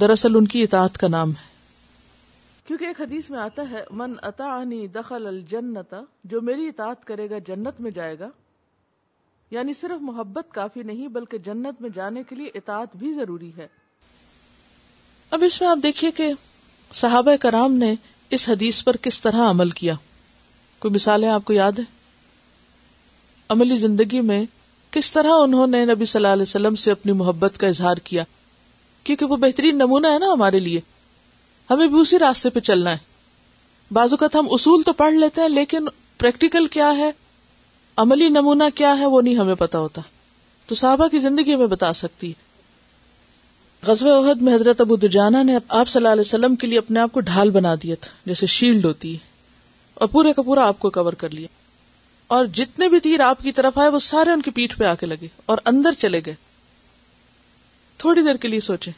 دراصل ان کی اطاعت کا نام ہے، کیونکہ ایک حدیث میں آتا ہے من اطاعنی دخل الجنت، جو میری اطاعت کرے گا جنت میں جائے گا. یعنی صرف محبت کافی نہیں بلکہ جنت میں جانے کے لیے اطاعت بھی ضروری ہے. اب اس میں آپ دیکھیے کہ صحابہ کرام نے اس حدیث پر کس طرح عمل کیا. کوئی مثالیں آپ کو یاد ہے؟ عملی زندگی میں کس طرح انہوں نے نبی صلی اللہ علیہ وسلم سے اپنی محبت کا اظہار کیا، کیونکہ وہ بہترین نمونہ ہے نا ہمارے لیے. ہمیں بھی اسی راستے پہ چلنا ہے. بعض اوقات ہم اصول تو پڑھ لیتے ہیں لیکن پریکٹیکل کیا ہے، عملی نمونہ کیا ہے، وہ نہیں ہمیں پتا ہوتا. تو صحابہ کی زندگی ہمیں بتا سکتی ہے. غزوہ احد میں حضرت ابو دجانہ نے آپ صلی اللہ علیہ وسلم کے لیے اپنے آپ کو ڈھال بنا دیا تھا، جیسے شیلڈ ہوتی ہے، اور پورے کا پورا آپ کو کور کر لیا، اور جتنے بھی تیر آپ کی طرف آئے وہ سارے ان کی پیٹھ پہ آ کے لگے اور اندر چلے گئے. تھوڑی دیر کے لیے سوچیں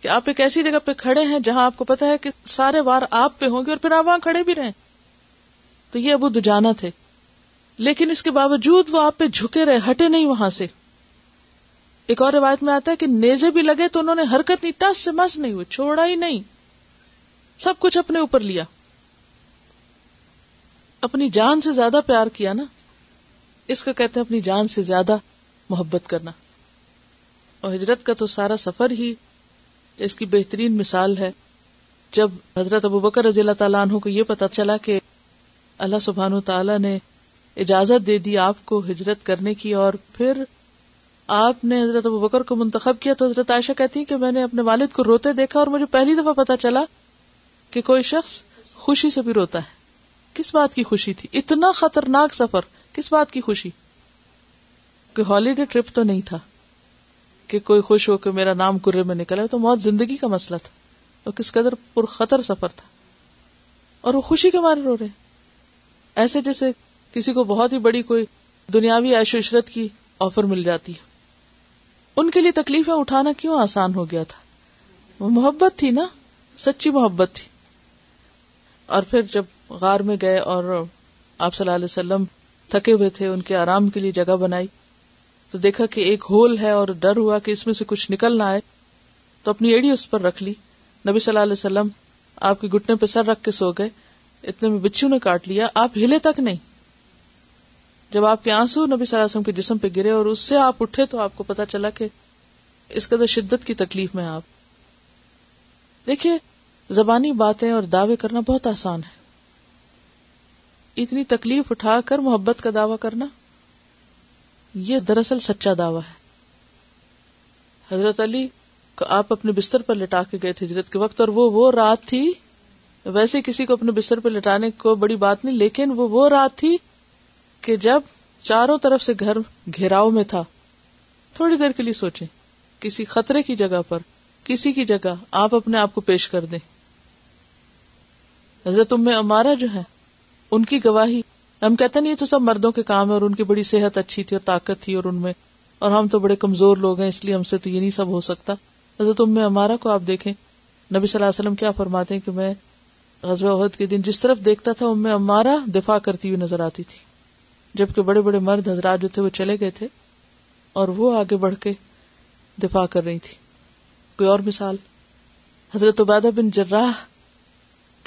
کہ آپ ایک ایسی جگہ پہ کھڑے ہیں جہاں آپ کو پتا ہے کہ سارے وار آپ پہ ہوں گے اور پھر آپ وہاں کھڑے بھی رہیں. تو یہ ابو دجانہ تھے، لیکن اس کے باوجود وہ آپ پہ جھکے رہے، ہٹے نہیں وہاں سے. ایک اور روایت میں آتا ہے کہ نیزے بھی لگے تو انہوں نے حرکت نہیں، ٹس سے مس نہیں ہوئے، چھوڑا ہی نہیں، سب کچھ اپنے اوپر لیا، اپنی جان سے زیادہ پیار کیا نا. اس کو کہتے ہیں اپنی جان سے زیادہ محبت کرنا. اور ہجرت کا تو سارا سفر ہی اس کی بہترین مثال ہے. جب حضرت ابو بکر رضی اللہ تعالیٰ عنہ کو یہ پتا چلا کہ اللہ سبحانہ تعالیٰ نے اجازت دے دی آپ کو ہجرت کرنے کی، اور پھر آپ نے حضرت ابو بکر کو منتخب کیا، تو حضرت عائشہ کہتی ہیں کہ میں نے اپنے والد کو روتے دیکھا اور مجھے پہلی دفعہ پتا چلا کہ کوئی شخص خوشی سے بھی روتا ہے. کس بات کی خوشی تھی؟ اتنا خطرناک سفر، کس بات کی خوشی؟ کوئی ہالیڈے ٹرپ تو نہیں تھا کہ کوئی خوش ہو کہ میرا نام کرے میں نکلا. تو موت زندگی کا مسئلہ تھا، اور کس قدر پرخطر سفر تھا، اور وہ خوشی کے مارے رو رہے ہیں، ایسے جیسے کسی کو بہت ہی بڑی کوئی دنیاوی عیش و عشرت کی آفر مل جاتی ہے. ان کے لیے تکلیفیں اٹھانا کیوں آسان ہو گیا تھا؟ وہ محبت تھی نا، سچی محبت تھی. اور پھر جب غار میں گئے اور آپ صلی اللہ علیہ وسلم تھکے ہوئے تھے، ان کے آرام کے لیے جگہ بنائی، تو دیکھا کہ ایک ہول ہے اور ڈر ہوا کہ اس میں سے کچھ نکل نہ آئے، تو اپنی ایڑی اس پر رکھ لی. نبی صلی اللہ علیہ وسلم آپ کے گھٹنے پہ سر رکھ کے سو گئے. اتنے میں بچھو نے کاٹ لیا، آپ ہلے تک نہیں. جب آپ کے آنسو نبی صلی اللہ علیہ وسلم کے جسم پہ گرے اور اس سے آپ اٹھے تو آپ کو پتا چلا کہ اس قدر شدت کی تکلیف میں آپ. دیکھیے زبانی باتیں اور دعوے کرنا بہت آسان ہے، اتنی تکلیف اٹھا کر محبت کا دعویٰ کرنا یہ دراصل سچا دعویٰ ہے. حضرت علی کو آپ اپنے بستر پر لٹا کے گئے تھے ہجرت کے وقت، اور وہ رات تھی، ویسے کسی کو اپنے بستر پر لٹانے کو بڑی بات نہیں، لیکن وہ رات تھی کہ جب چاروں طرف سے گھر گھیراؤ میں تھا. تھوڑی دیر کے لیے سوچیں، کسی خطرے کی جگہ پر، کسی کی جگہ آپ اپنے آپ کو پیش کر دیں. حضرت ام عمارہ جو ہے، ان کی گواہی، ہم کہتے نہیں یہ تو سب مردوں کے کام ہے، اور ان کی بڑی صحت اچھی تھی اور طاقت تھی اور ان میں، اور ہم تو بڑے کمزور لوگ ہیں اس لیے ہم سے تو یہ نہیں سب ہو سکتا. حضرت ام عمارہ کو آپ دیکھیں، نبی صلی اللہ علیہ وسلم کیا فرماتے ہیں کہ میں غزوہ احد کے دن جس طرف دیکھتا تھا ام عمارہ دفاع کرتی ہوئی نظر آتی تھی، جبکہ بڑے بڑے مرد حضرات جو تھے وہ چلے گئے تھے اور وہ آگے بڑھ کے دفاع کر رہی تھی. کوئی اور مثال؟ حضرت عبیدہ بن جراہ،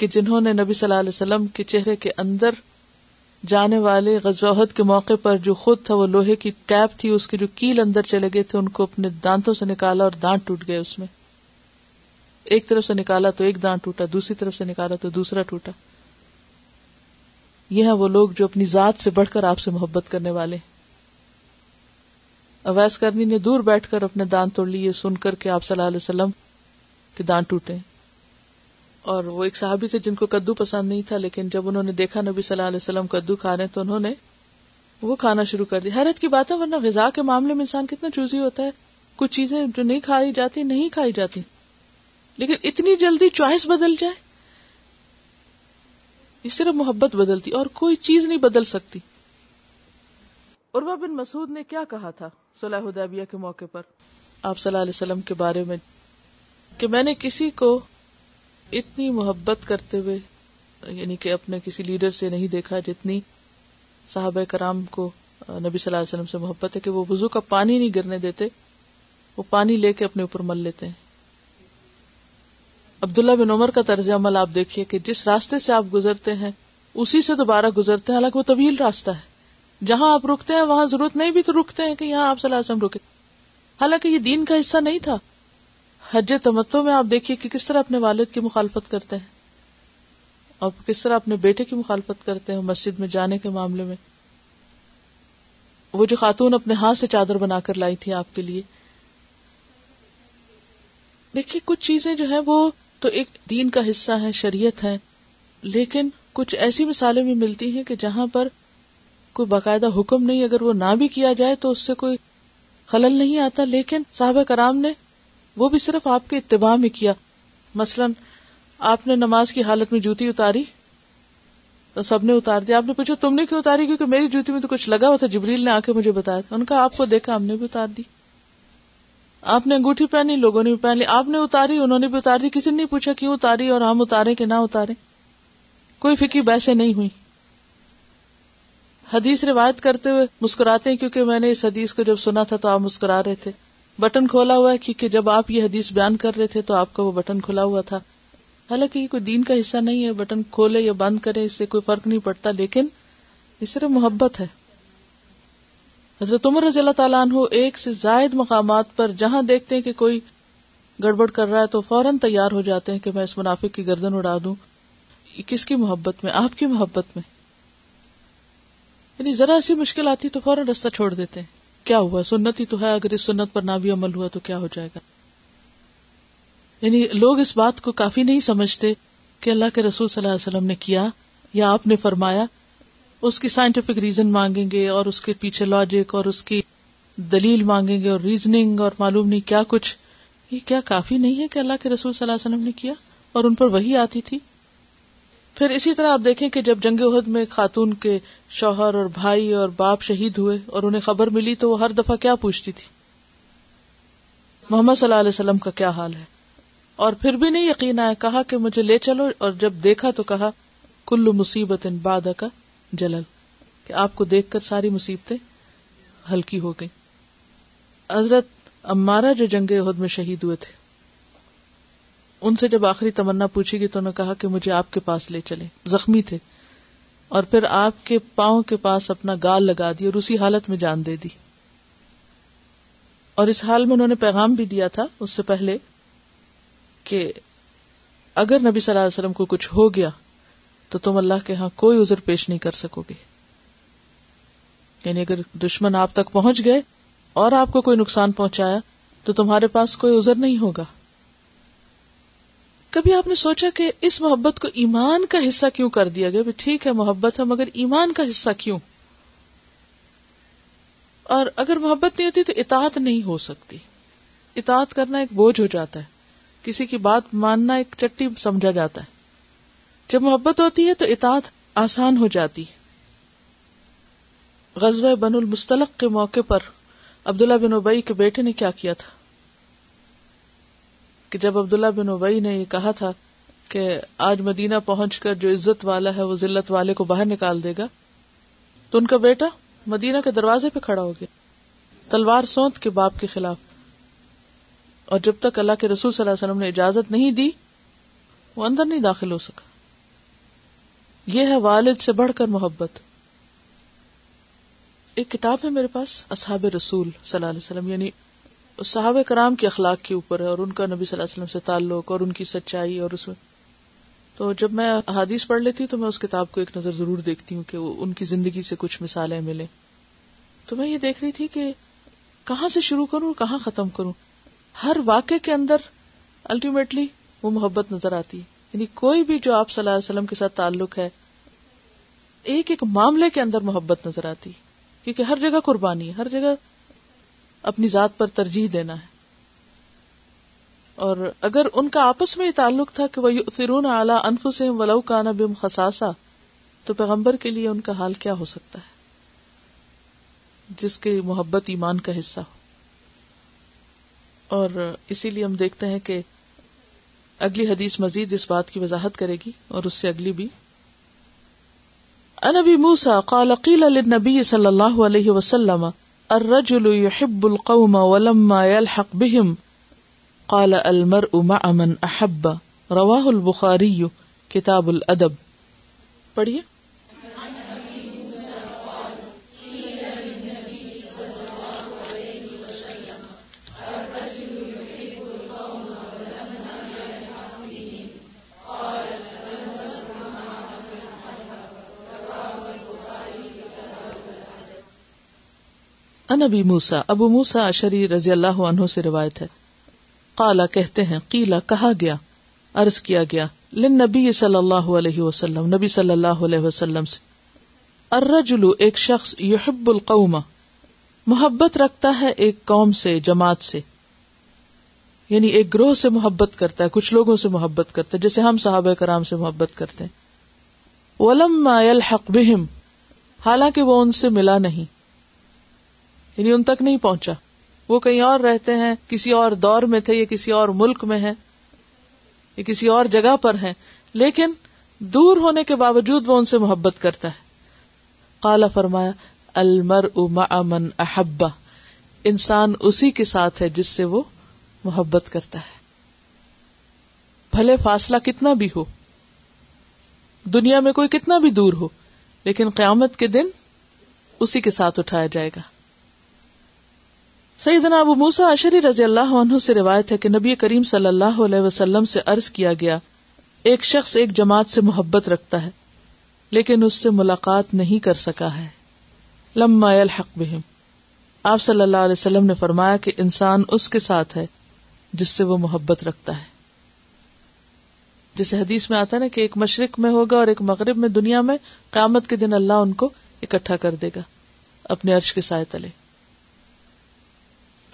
کہ جنہوں نے نبی صلی اللہ علیہ وسلم کے چہرے کے اندر جانے والے غزوہ احد کے موقع پر جو خود تھا وہ لوہے کی کیپ تھی، اس کے جو کیل اندر چلے گئے تھے ان کو اپنے دانتوں سے نکالا اور دانت ٹوٹ گئے. اس میں ایک طرف سے نکالا تو ایک دانت ٹوٹا، دوسری طرف سے نکالا تو دوسرا ٹوٹا. یہ ہیں وہ لوگ جو اپنی ذات سے بڑھ کر آپ سے محبت کرنے والے. اویس قرنی نے دور بیٹھ کر اپنے دانت توڑ لیے سن کر کہ آپ صلی اللہ علیہ وسلم کے دانت ٹوٹے. اور وہ ایک صحابی تھے جن کو کدو پسند نہیں تھا، لیکن جب انہوں نے دیکھا نبی صلی اللہ علیہ وسلم کدو کھا رہے تو انہوں نے وہ کھانا شروع کر دی. حیرت کی بات ہے، ورنہ غذا کے معاملے میں انسان کتنا چوزی ہوتا ہے، کچھ چیزیں جو نہیں کھائی جاتی نہیں کھائی جاتی، لیکن اتنی جلدی چوائس بدل جائے، یہ صرف محبت بدلتی اور کوئی چیز نہیں بدل سکتی. عروہ بن مسعود نے کیا کہا تھا صلح حدیبیہ کے موقع پر آپ صلی اللہ علیہ وسلم کے بارے میں کہ میں نے کسی کو اتنی محبت کرتے ہوئے یعنی کہ اپنے کسی لیڈر سے نہیں دیکھا جتنی صحابہ کرام کو نبی صلی اللہ علیہ وسلم سے محبت ہے کہ وہ وضو کا پانی نہیں گرنے دیتے، وہ پانی لے کے اپنے اوپر مل لیتے ہیں. عبداللہ بن عمر کا طرز عمل آپ دیکھیے کہ جس راستے سے آپ گزرتے ہیں اسی سے دوبارہ گزرتے ہیں، حالانکہ وہ طویل راستہ ہے، جہاں آپ رکتے ہیں وہاں ضرورت نہیں بھی تو رکتے ہیں کہ یہاں آپ صلی اللہ علیہ وسلم رکے، حالانکہ یہ دین کا حصہ نہیں تھا. حج تمتع میں آپ دیکھیے کہ کس طرح اپنے والد کی مخالفت کرتے ہیں اور کس طرح اپنے بیٹے کی مخالفت کرتے ہیں مسجد میں جانے کے معاملے میں. وہ جو خاتون اپنے ہاتھ سے چادر بنا کر لائی تھی آپ کے لیے، دیکھیے کچھ چیزیں جو ہیں وہ تو ایک دین کا حصہ ہیں، شریعت ہے، لیکن کچھ ایسی مثالیں بھی ملتی ہیں کہ جہاں پر کوئی باقاعدہ حکم نہیں، اگر وہ نہ بھی کیا جائے تو اس سے کوئی خلل نہیں آتا، لیکن صحابہ کرام نے وہ بھی صرف آپ کے اتباع میں کیا. مثلا آپ نے نماز کی حالت میں جوتی اتاری تو سب نے اتار دیا، آپ نے پوچھا تم نے کیوں اتاری؟ کیونکہ میری جوتی میں تو کچھ لگا ہوا تھا، جبریل نے آ کے مجھے بتایا تھا. ان کا آپ کو دیکھا ہم نے بھی اتار دی. آپ نے انگوٹھی پہنی، لوگوں نے بھی پہن لی، آپ نے اتاری انہوں نے بھی اتار دی، کسی نے نہیں پوچھا کیوں اتاری اور ہم اتارے کہ نہ اتارے، کوئی فکی بحثیں نہیں ہوئی. حدیث روایت کرتے ہوئے مسکراتے ہیں کیونکہ میں نے اس حدیث کو جب سنا تھا تو آپ مسکرا رہے تھے، بٹن کھولا ہوا ہے کیونکہ جب آپ یہ حدیث بیان کر رہے تھے تو آپ کا وہ بٹن کھلا ہوا تھا. حالانکہ یہ کوئی دین کا حصہ نہیں ہے، بٹن کھولے یا بند کرے اس سے کوئی فرق نہیں پڑتا، لیکن یہ صرف محبت ہے. حضرت عمر رضی اللہ تعالیٰ عنہ ایک سے زائد مقامات پر جہاں دیکھتے ہیں کہ کوئی گڑبڑ کر رہا ہے تو فوراً تیار ہو جاتے ہیں کہ میں اس منافق کی گردن اڑا دوں. کس کی محبت میں؟ آپ کی محبت میں. یعنی ذرا سی مشکل آتی تو فوراً رستہ چھوڑ دیتے ہیں، کیا ہوا سنت ہی تو ہے، اگر اس سنت پر نہ بھی عمل ہوا تو کیا ہو جائے گا. یعنی لوگ اس بات کو کافی نہیں سمجھتے کہ اللہ کے رسول صلی اللہ علیہ وسلم نے کیا یا آپ نے فرمایا، اس کی سائنٹیفک ریزن مانگیں گے اور اس کے پیچھے لاجک اور اس کی دلیل مانگیں گے اور ریزننگ اور معلوم نہیں کیا کچھ. یہ کیا کافی نہیں ہے کہ اللہ کے رسول صلی اللہ علیہ وسلم نے کیا اور ان پر وحی آتی تھی؟ پھر اسی طرح آپ دیکھیں کہ جب جنگ احد میں خاتون کے شوہر اور بھائی اور باپ شہید ہوئے اور انہیں خبر ملی تو وہ ہر دفعہ کیا پوچھتی تھی؟ محمد صلی اللہ علیہ وسلم کا کیا حال ہے. اور پھر بھی نہیں یقین آیا، کہا کہ مجھے لے چلو، اور جب دیکھا تو کہا کل مصیبت بعد کا جلل، کہ آپ کو دیکھ کر ساری مصیبتیں ہلکی ہو گئیں. حضرت ام عمارہ جو جنگ احد میں شہید ہوئے تھے، ان سے جب آخری تمنا پوچھی گئی تو انہوں نے کہا کہ مجھے آپ کے پاس لے چلیں، زخمی تھے، اور پھر آپ کے پاؤں کے پاس اپنا گال لگا دی اور اسی حالت میں جان دے دی. اور اس حال میں انہوں نے پیغام بھی دیا تھا اس سے پہلے کہ اگر نبی صلی اللہ علیہ وسلم کو کچھ ہو گیا تو تم اللہ کے ہاں کوئی عذر پیش نہیں کر سکو گے. یعنی اگر دشمن آپ تک پہنچ گئے اور آپ کو کوئی نقصان پہنچایا تو تمہارے پاس کوئی عذر نہیں ہوگا. کبھی آپ نے سوچا کہ اس محبت کو ایمان کا حصہ کیوں کر دیا گیا؟ ٹھیک ہے محبت ہے مگر ایمان کا حصہ کیوں؟ اور اگر محبت نہیں ہوتی تو اطاعت نہیں ہو سکتی. اطاعت کرنا ایک بوجھ ہو جاتا ہے، کسی کی بات ماننا ایک چٹی سمجھا جاتا ہے. جب محبت ہوتی ہے تو اطاعت آسان ہو جاتی. غزوہ بن المستلق کے موقع پر عبداللہ بن ابی کے بیٹے نے کیا کیا تھا کہ جب عبداللہ بن ابی نے یہ کہا تھا کہ آج مدینہ پہنچ کر جو عزت والا ہے وہ ذلت والے کو باہر نکال دے گا، تو ان کا بیٹا مدینہ کے دروازے پہ کھڑا ہو گیا تلوار سونت کے باپ کے خلاف، اور جب تک اللہ کے رسول صلی اللہ علیہ وسلم نے اجازت نہیں دی وہ اندر نہیں داخل ہو سکا. یہ ہے والد سے بڑھ کر محبت. ایک کتاب ہے میرے پاس اصحاب رسول صلی اللہ علیہ وسلم، یعنی صحابہ کرام کے اخلاق کے اوپر ہے اور ان کا نبی صلی اللہ علیہ وسلم سے تعلق اور ان کی سچائی اور اس میں. تو جب میں احادیث پڑھ لیتی تو میں اس کتاب کو ایک نظر ضرور دیکھتی ہوں کہ ان کی زندگی سے کچھ مثالیں ملیں. تو میں یہ دیکھ رہی تھی کہ کہاں سے شروع کروں اور کہاں ختم کروں. ہر واقعے کے اندر الٹیمیٹلی وہ محبت نظر آتی ہے. یعنی کوئی بھی جو آپ صلی اللہ علیہ وسلم کے ساتھ تعلق ہے، ایک ایک معاملے کے اندر محبت نظر آتی، کیونکہ ہر جگہ قربانی ہے، ہر جگہ اپنی ذات پر ترجیح دینا ہے. اور اگر ان کا آپس میں یہ تعلق تھا کہ وَيُؤْثِرُونَ عَلَىٰ أَنفُسِهِمْ وَلَوْ كَانَ بِهِمْ خَصَاصَةٌ، تو پیغمبر کے لیے ان کا حال کیا ہو سکتا ہے جس کی محبت ایمان کا حصہ ہو. اور اسی لیے ہم دیکھتے ہیں کہ اگلی حدیث مزید اس بات کی وضاحت کرے گی اور اس سے اگلی بھی. ان ابی موسیٰ قال قیل للنبی صلی اللہ علیہ وسلم الرجل يحب القوم ولما يلحق بهم قال المرء مع من احب رواہ البخاری کتاب الادب. پڑھیے. ان ابی موسیٰ، ابو موسیٰ اشعری رضی اللہ عنہ سے روایت ہے، قال کہتے ہیں، قیل کہا گیا، عرض کیا گیا، للنبی صلی اللہ علیہ وسلم، نبی صلی اللہ علیہ وسلم سے، الرجل ایک شخص، یحب القوم محبت رکھتا ہے ایک قوم سے، جماعت سے، یعنی ایک گروہ سے محبت کرتا ہے، کچھ لوگوں سے محبت کرتا ہے، جیسے ہم صحابہ کرام سے محبت کرتے ہیں، ولما یلحق بہم حالانکہ وہ ان سے ملا نہیں، یعنی ان تک نہیں پہنچا، وہ کہیں اور رہتے ہیں، کسی اور دور میں تھے، یا کسی اور ملک میں ہیں، یا کسی اور جگہ پر ہیں، لیکن دور ہونے کے باوجود وہ ان سے محبت کرتا ہے. قال فرمایا المرء مع من احب، انسان اسی کے ساتھ ہے جس سے وہ محبت کرتا ہے، بھلے فاصلہ کتنا بھی ہو، دنیا میں کوئی کتنا بھی دور ہو، لیکن قیامت کے دن اسی کے ساتھ اٹھایا جائے گا. سیدنا ابو موسیٰ اشعری رضی اللہ عنہ سے روایت ہے کہ نبی کریم صلی اللہ علیہ وسلم سے عرض کیا گیا، ایک شخص ایک جماعت سے محبت رکھتا ہے لیکن اس سے ملاقات نہیں کر سکا ہے، لما یلحق بہم، آپ صلی اللہ علیہ وسلم نے فرمایا کہ انسان اس کے ساتھ ہے جس سے وہ محبت رکھتا ہے. جیسے حدیث میں آتا ہے نا کہ ایک مشرق میں ہوگا اور ایک مغرب میں، دنیا میں قیامت کے دن اللہ ان کو اکٹھا کر دے گا اپنے عرش کے سائے تلے.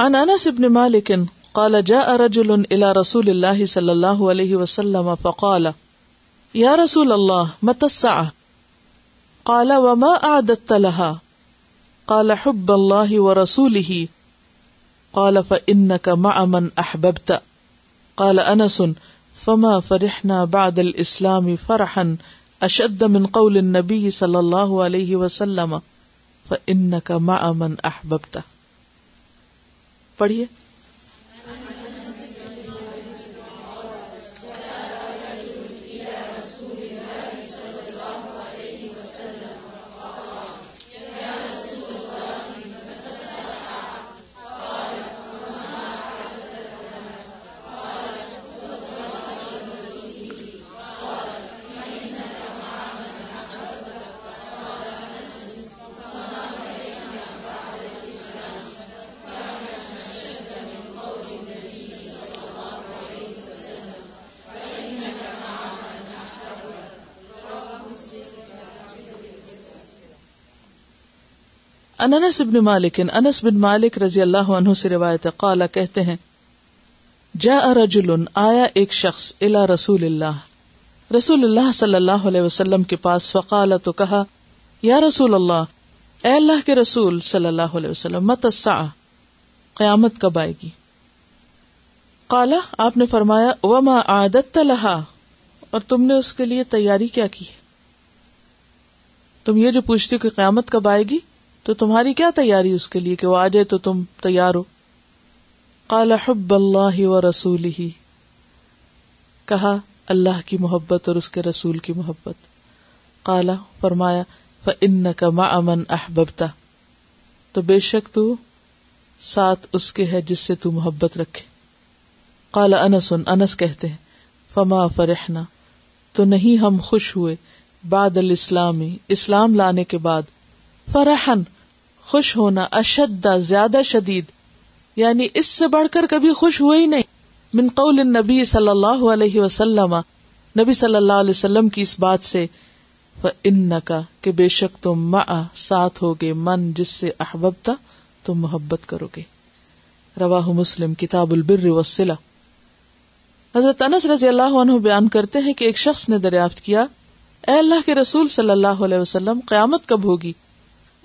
عن انس بن مالک قال جاء رجل الى رسول الله صلى الله عليه وسلم فقال يا رسول الله متى الساعة قال وما اعددت لها قال حب الله ورسوله قال فانك مع من احببت قال انس فما فرحنا بعد الاسلام فرحا اشد من قول النبي صلى الله عليه وسلم فانك مع من احببت. پڑھیے. انس بن مالک، انس بن مالک رضی اللہ عنہ سے روایت ہے، قال کہتے ہیں، جاء رجل آیا ایک شخص، الی رسول اللہ، رسول اللہ صلی اللہ علیہ وسلم کے پاس، فقال تو کہا، یا رسول اللہ، اے اللہ کے رسول صلی اللہ علیہ وسلم، مت الساعة قیامت کب آئے گی؟ قال آپ نے فرمایا وما اعددت لها، اور تم نے اس کے لیے تیاری کیا کی ہے؟ تم یہ جو پوچھتے کہ قیامت کب آئے گی تو تمہاری کیا تیاری اس کے لیے کہ وہ آ جائے تو تم تیار ہو؟ قال حب اللہ ورسولہ، کہا اللہ کی محبت اور اس کے رسول کی محبت. قال فرمایا فإنک مع من احببت، تو بے شک تو ساتھ اس کے ہے جس سے تو محبت رکھے. قال انس، انس کہتے ہیں، فما فرحنا، تو نہیں ہم خوش ہوئے، بعد الاسلام، اسلام لانے کے بعد، فرحن خوش ہونا، اشد زیادہ شدید، یعنی اس سے بڑھ کر کبھی خوش ہوئے ہی نہیں، من قول النبی صلی اللہ علیہ وسلم، نبی صلی اللہ علیہ وسلم کی اس بات سے، فإنک کہ بے شک تم، مع ساتھ ہوگے، من جس سے احببتا تم محبت کرو گے. رواہ مسلم کتاب البر والصلہ. حضرت انس رضی اللہ عنہ بیان کرتے ہیں کہ ایک شخص نے دریافت کیا، اے اللہ کے رسول صلی اللہ علیہ وسلم، قیامت کب ہوگی؟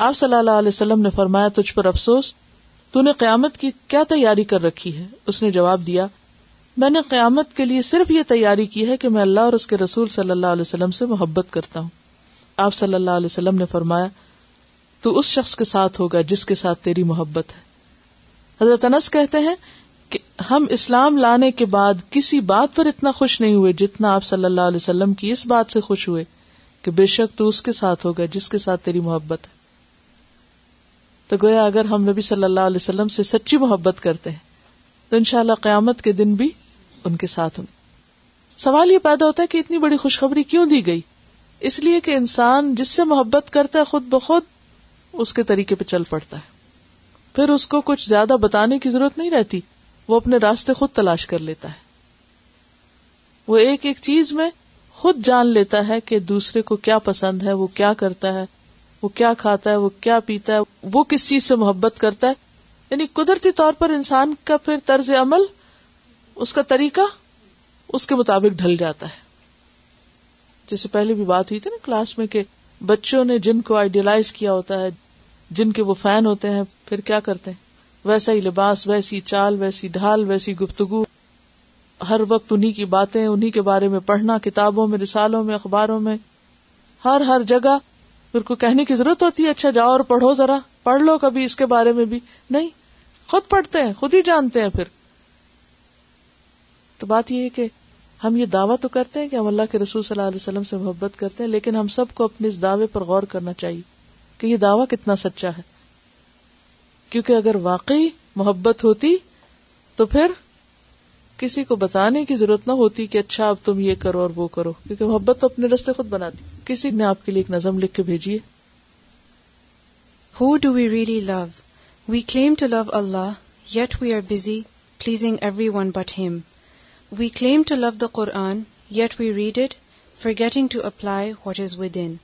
آپ صلی اللہ علیہ وسلم نے فرمایا تجھ پر افسوس، تو نے قیامت کی کیا تیاری کر رکھی ہے؟ اس نے جواب دیا، میں نے قیامت کے لیے صرف یہ تیاری کی ہے کہ میں اللہ اور اس کے رسول صلی اللہ علیہ وسلم سے محبت کرتا ہوں. آپ صلی اللہ علیہ وسلم نے فرمایا تو اس شخص کے ساتھ ہوگا جس کے ساتھ تیری محبت ہے. حضرت انس کہتے ہیں کہ ہم اسلام لانے کے بعد کسی بات پر اتنا خوش نہیں ہوئے جتنا آپ صلی اللہ علیہ وسلم کی اس بات سے خوش ہوئے کہ بے شک تو اس کے ساتھ ہوگا جس کے ساتھ تیری محبت ہے. تو گویا اگر ہم نبی صلی اللہ علیہ وسلم سے سچی محبت کرتے ہیں تو انشاءاللہ قیامت کے دن بھی ان کے ساتھ ہوں. سوال یہ پیدا ہوتا ہے کہ اتنی بڑی خوشخبری کیوں دی گئی؟ اس لیے کہ انسان جس سے محبت کرتا ہے خود بخود اس کے طریقے پہ چل پڑتا ہے، پھر اس کو کچھ زیادہ بتانے کی ضرورت نہیں رہتی، وہ اپنے راستے خود تلاش کر لیتا ہے، وہ ایک ایک چیز میں خود جان لیتا ہے کہ دوسرے کو کیا پسند ہے، وہ کیا کرتا ہے، وہ کیا کھاتا ہے، وہ کیا پیتا ہے، وہ کس چیز سے محبت کرتا ہے. یعنی قدرتی طور پر انسان کا پھر طرز عمل، اس کا طریقہ اس کے مطابق ڈھل جاتا ہے. جیسے پہلے بھی بات ہوئی تھی نا کلاس میں کہ بچوں نے جن کو آئیڈیلائز کیا ہوتا ہے، جن کے وہ فین ہوتے ہیں، پھر کیا کرتے ہیں؟ ویسا ہی لباس، ویسی چال، ویسی ڈھال، ویسی گفتگو، ہر وقت انہی کی باتیں، انہی کے بارے میں پڑھنا، کتابوں میں، رسالوں میں، اخباروں میں، ہر جگہ. پھر کو کہنے کی ضرورت ہوتی ہے اچھا جاؤ اور پڑھو، ذرا پڑھ لو کبھی اس کے بارے میں بھی نہیں، خود پڑھتے ہیں، خود ہی جانتے ہیں. پھر تو بات یہ ہے کہ ہم یہ دعویٰ تو کرتے ہیں کہ ہم اللہ کے رسول صلی اللہ علیہ وسلم سے محبت کرتے ہیں، لیکن ہم سب کو اپنے اس دعوے پر غور کرنا چاہیے کہ یہ دعویٰ کتنا سچا ہے، کیونکہ اگر واقعی محبت ہوتی تو پھر کسی کو بتانے کی ضرورت نہ ہوتی کہ اچھا اب تم یہ کرو اور وہ کرو، کیونکہ محبت تو اپنے راستے خود بناتی. کسی نے آپ کے لیے ایک نظم لکھ کے بھیجی ہے. Who do we really love? We claim to love Allah, yet we are busy pleasing everyone but Him. We claim to love the Quran, yet we read it, forgetting to apply what is within.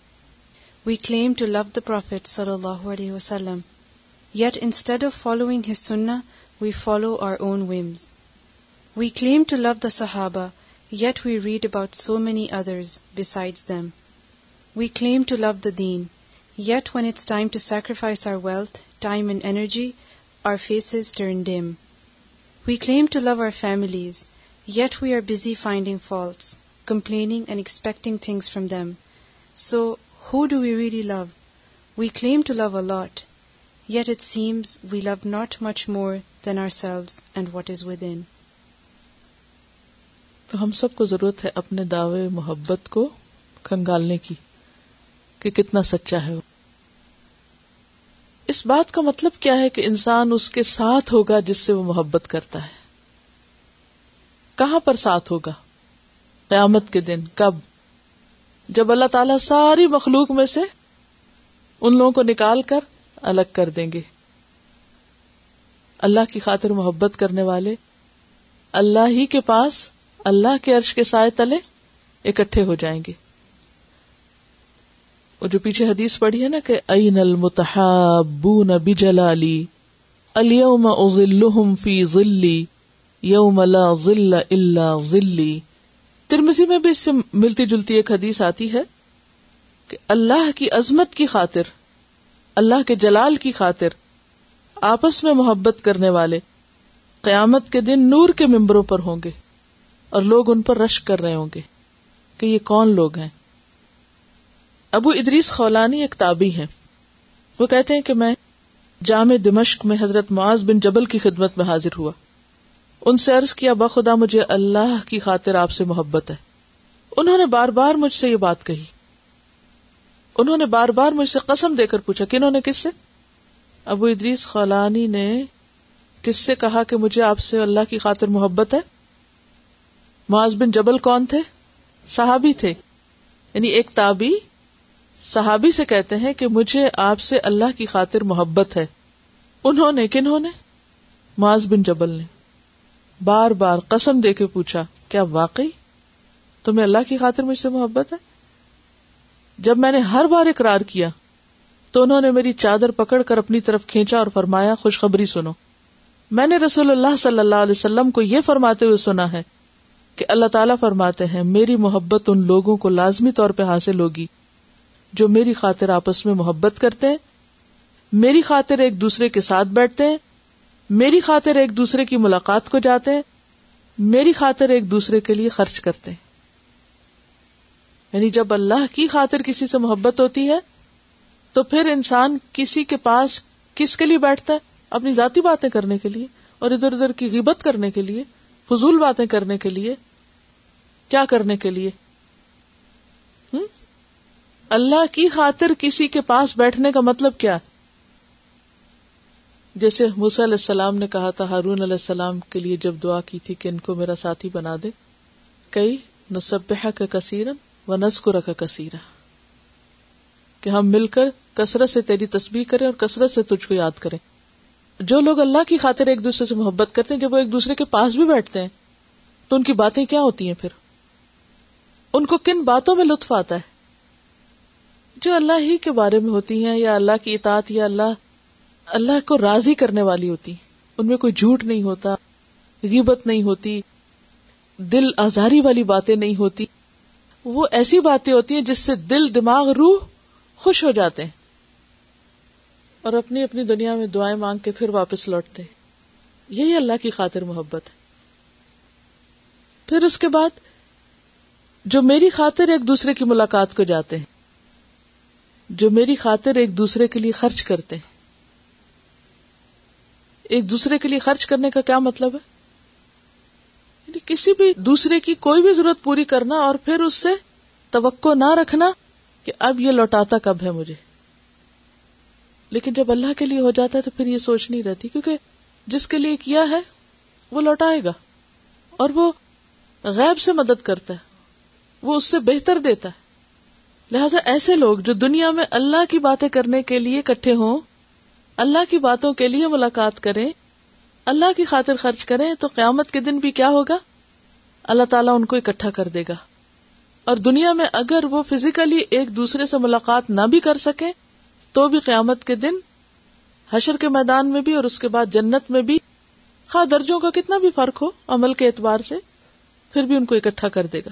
We claim to love the Prophet ﷺ, yet instead of following his sunnah, we follow our own whims. We claim to love the Sahaba, yet we read about so many others besides them. We claim to love the Deen, yet when it's time to sacrifice our wealth, time and energy, our faces turn dim. We claim to love our families, yet we are busy finding faults, complaining and expecting things from them. So, who do we really love? We claim to love a lot, yet it seems we love not much more than ourselves and what is within. تو ہم سب کو ضرورت ہے اپنے دعوے محبت کو کھنگالنے کی کہ کتنا سچا ہے. اس بات کا مطلب کیا ہے کہ انسان اس کے ساتھ ہوگا جس سے وہ محبت کرتا ہے. کہاں پر ساتھ ہوگا؟ قیامت کے دن. کب؟ جب اللہ تعالیٰ ساری مخلوق میں سے ان لوگوں کو نکال کر الگ کر دیں گے. اللہ کی خاطر محبت کرنے والے اللہ ہی کے پاس، اللہ کے عرش کے سائے تلے اکٹھے ہو جائیں گے. اور جو پیچھے حدیث پڑھی ہے نا کہ اَيْنَ الْمُتَحَابُّونَ بِجَلَالِي الْيَوْمَ أُظِلُّهُمْ فِي ظِلِّي یوم لا ظل الا ظلی. ترمذی میں بھی اس سے ملتی جلتی ایک حدیث آتی ہے کہ اللہ کی عظمت کی خاطر، اللہ کے جلال کی خاطر آپس میں محبت کرنے والے قیامت کے دن نور کے ممبروں پر ہوں گے اور لوگ ان پر رشک کر رہے ہوں گے کہ یہ کون لوگ ہیں. ابو ادریس خولانی ایک تابعی ہیں، وہ کہتے ہیں کہ میں جامع دمشق میں حضرت معاذ بن جبل کی خدمت میں حاضر ہوا. ان سے عرض کیا بخدا مجھے اللہ کی خاطر آپ سے محبت ہے. انہوں نے بار بار مجھ سے یہ بات کہی، انہوں نے بار بار مجھ سے قسم دے کر پوچھا کہ انہوں نے کس سے؟ ابو ادریس خولانی نے کس سے کہا کہ مجھے آپ سے اللہ کی خاطر محبت ہے؟ معاذ بن جبل کون تھے؟ صحابی تھے. یعنی ایک تابعی صحابی سے کہتے ہیں کہ مجھے آپ سے اللہ کی خاطر محبت ہے. انہوں نے، کنہوں نے؟ معاذ بن جبل نے بار بار قسم دے کے پوچھا کیا واقعی تمہیں اللہ کی خاطر مجھ سے محبت ہے؟ جب میں نے ہر بار اقرار کیا تو انہوں نے میری چادر پکڑ کر اپنی طرف کھینچا اور فرمایا خوشخبری سنو، میں نے رسول اللہ صلی اللہ علیہ وسلم کو یہ فرماتے ہوئے سنا ہے کہ اللہ تعالیٰ فرماتے ہیں میری محبت ان لوگوں کو لازمی طور پہ حاصل ہوگی جو میری خاطر آپس میں محبت کرتے ہیں، میری خاطر ایک دوسرے کے ساتھ بیٹھتے ہیں، میری خاطر ایک دوسرے کی ملاقات کو جاتے ہیں، میری خاطر ایک دوسرے کے لیے خرچ کرتے ہیں. یعنی جب اللہ کی خاطر کسی سے محبت ہوتی ہے تو پھر انسان کسی کے پاس کس کے لیے بیٹھتا ہے؟ اپنی ذاتی باتیں کرنے کے لیے اور ادھر ادھر کی غیبت کرنے کے لیے، فضول باتیں کرنے کے لیے، کیا کرنے کے لیے؟ اللہ کی خاطر کسی کے پاس بیٹھنے کا مطلب کیا؟ جیسے موسیٰ علیہ السلام نے کہا تھا ہارون علیہ السلام کے لیے جب دعا کی تھی کہ ان کو میرا ساتھی بنا دے، کئی نسبحک کثیرا ونذکرک کثیرا، کہ ہم مل کر کثرت سے تیری تسبیح کریں اور کثرت سے تجھ کو یاد کریں. جو لوگ اللہ کی خاطر ایک دوسرے سے محبت کرتے ہیں، جب وہ ایک دوسرے کے پاس بھی بیٹھتے ہیں تو ان کی باتیں کیا ہوتی ہیں؟ پھر ان کو کن باتوں میں لطف آتا ہے؟ جو اللہ ہی کے بارے میں ہوتی ہیں، یا اللہ کی اطاعت، یا اللہ کو راضی کرنے والی ہوتی. ان میں کوئی جھوٹ نہیں ہوتا، غیبت نہیں ہوتی، دل آزاری والی باتیں نہیں ہوتی. وہ ایسی باتیں ہوتی ہیں جس سے دل، دماغ، روح خوش ہو جاتے ہیں اور اپنی اپنی دنیا میں دعائیں مانگ کے پھر واپس لوٹتے ہیں. یہی اللہ کی خاطر محبت ہے. پھر اس کے بعد جو میری خاطر ایک دوسرے کی ملاقات کو جاتے ہیں، جو میری خاطر ایک دوسرے کے لیے خرچ کرتے ہیں. ایک دوسرے کے لیے خرچ کرنے کا کیا مطلب ہے؟ یعنی کسی بھی دوسرے کی کوئی بھی ضرورت پوری کرنا اور پھر اس سے توقع نہ رکھنا کہ اب یہ لوٹاتا کب ہے مجھے. لیکن جب اللہ کے لیے ہو جاتا ہے تو پھر یہ سوچ نہیں رہتی، کیونکہ جس کے لیے کیا ہے وہ لوٹائے گا، اور وہ غیب سے مدد کرتا ہے، وہ اس سے بہتر دیتا ہے. لہٰذا ایسے لوگ جو دنیا میں اللہ کی باتیں کرنے کے لیے اکٹھے ہوں، اللہ کی باتوں کے لیے ملاقات کریں، اللہ کی خاطر خرچ کریں، تو قیامت کے دن بھی کیا ہوگا؟ اللہ تعالیٰ ان کو اکٹھا کر دے گا. اور دنیا میں اگر وہ فزیکلی ایک دوسرے سے ملاقات نہ بھی کر سکیں تو بھی قیامت کے دن حشر کے میدان میں بھی اور اس کے بعد جنت میں بھی، خواہ درجوں کا کتنا بھی فرق ہو عمل کے اعتبار سے، پھر بھی ان کو اکٹھا کر دے گا.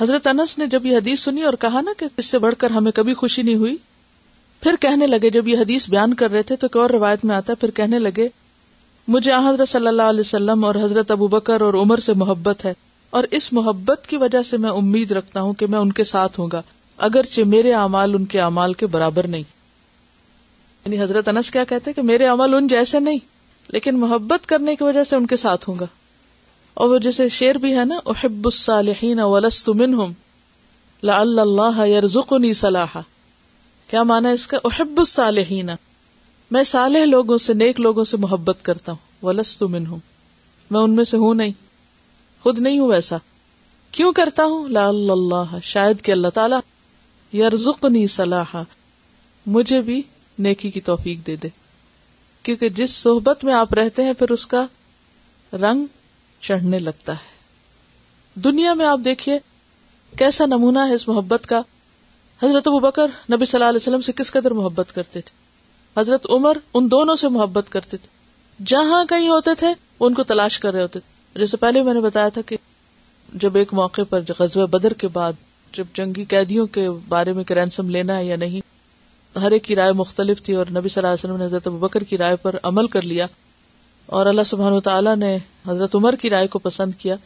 حضرت انس نے جب یہ حدیث سنی اور کہا نا کہ اس سے بڑھ کر ہمیں کبھی خوشی نہیں ہوئی، پھر کہنے لگے، جب یہ حدیث بیان کر رہے تھے تو ایک اور روایت میں آتا ہے، پھر کہنے لگے مجھے حضرت صلی اللہ علیہ وسلم اور حضرت ابو بکر اور عمر سے محبت ہے، اور اس محبت کی وجہ سے میں امید رکھتا ہوں کہ میں ان کے ساتھ ہوں گا، اگرچہ میرے اعمال ان کے اعمال کے برابر نہیں. یعنی حضرت انس کیا کہتے ہیں کہ میرے اعمال ان جیسے نہیں، لیکن محبت کرنے کی وجہ سے ان کے ساتھ ہوں گا. اور وہ جیسے شعر بھی ہے نا، احب الصالحین ولست منہم لعل اللہ یرزقنی صلاحا. کیا معنی اس کا؟ احب الصالحین، میں صالح لوگوں سے، نیک لوگوں سے محبت کرتا ہوں. ولست منہم، میں ان میں سے ہوں نہیں، خود نہیں ہوں ویسا. کیوں کرتا ہوں؟ لعل اللہ، شاید کہ اللہ تعالیٰ، یرزقنی صلاحا، مجھے بھی نیکی کی توفیق دے دے. کیونکہ جس صحبت میں آپ رہتے ہیں پھر اس کا رنگ چڑھنے لگتا ہے. دنیا میں آپ دیکھیے کیسا نمونہ ہے اس محبت کا. حضرت ابو بکر نبی صلی اللہ علیہ وسلم سے کس قدر محبت کرتے تھے، حضرت عمر ان دونوں سے محبت کرتے تھے، جہاں کہیں ہوتے تھے ان کو تلاش کر رہے ہوتے تھے. جیسے پہلے میں نے بتایا تھا کہ جب ایک موقع پر غزوہ بدر کے بعد جب جنگی قیدیوں کے بارے میں کہ رینسم لینا ہے یا نہیں، ہر ایک کی رائے مختلف تھی، اور نبی صلی اللہ علیہ وسلم نے حضرت ابو بکر کی رائے پر عمل کر لیا اور اللہ سبحانہ وتعالیٰ نے حضرت عمر کی رائے کو پسند کیا.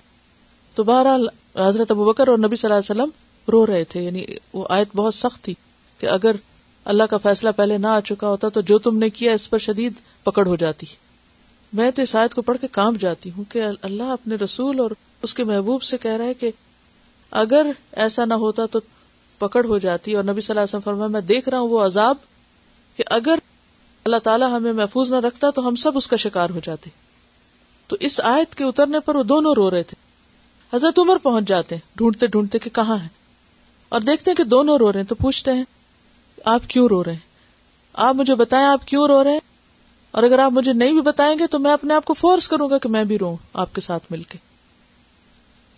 تو بہرحال حضرت ابوبکر اور نبی صلی اللہ علیہ وسلم رو رہے تھے. یعنی وہ آیت بہت سخت تھی کہ اگر اللہ کا فیصلہ پہلے نہ آ چکا ہوتا تو جو تم نے کیا اس پر شدید پکڑ ہو جاتی. میں تو اس آیت کو پڑھ کے کانپ جاتی ہوں کہ اللہ اپنے رسول اور اس کے محبوب سے کہہ رہا ہے کہ اگر ایسا نہ ہوتا تو پکڑ ہو جاتی. اور نبی صلی اللہ علیہ وسلم فرمایا میں دیکھ رہا ہوں وہ عذاب کہ اگر اللہ تعالیٰ ہمیں محفوظ نہ رکھتا تو ہم سب اس کا شکار ہو جاتے. تو اس آیت کے اترنے پر وہ دونوں رو رہے تھے. حضرت عمر پہنچ جاتے ہیں ڈھونڈتے ڈھونڈتے کہ کہاں ہیں، اور دیکھتے ہیں کہ دونوں رو رہے ہیں. تو پوچھتے ہیں آپ کیوں رو رہے ہیں، آپ مجھے بتائیں آپ کیوں رو رہے ہیں، اور اگر آپ مجھے نہیں بھی بتائیں گے تو میں اپنے آپ کو فورس کروں گا کہ میں بھی رو آپ کے ساتھ مل کے.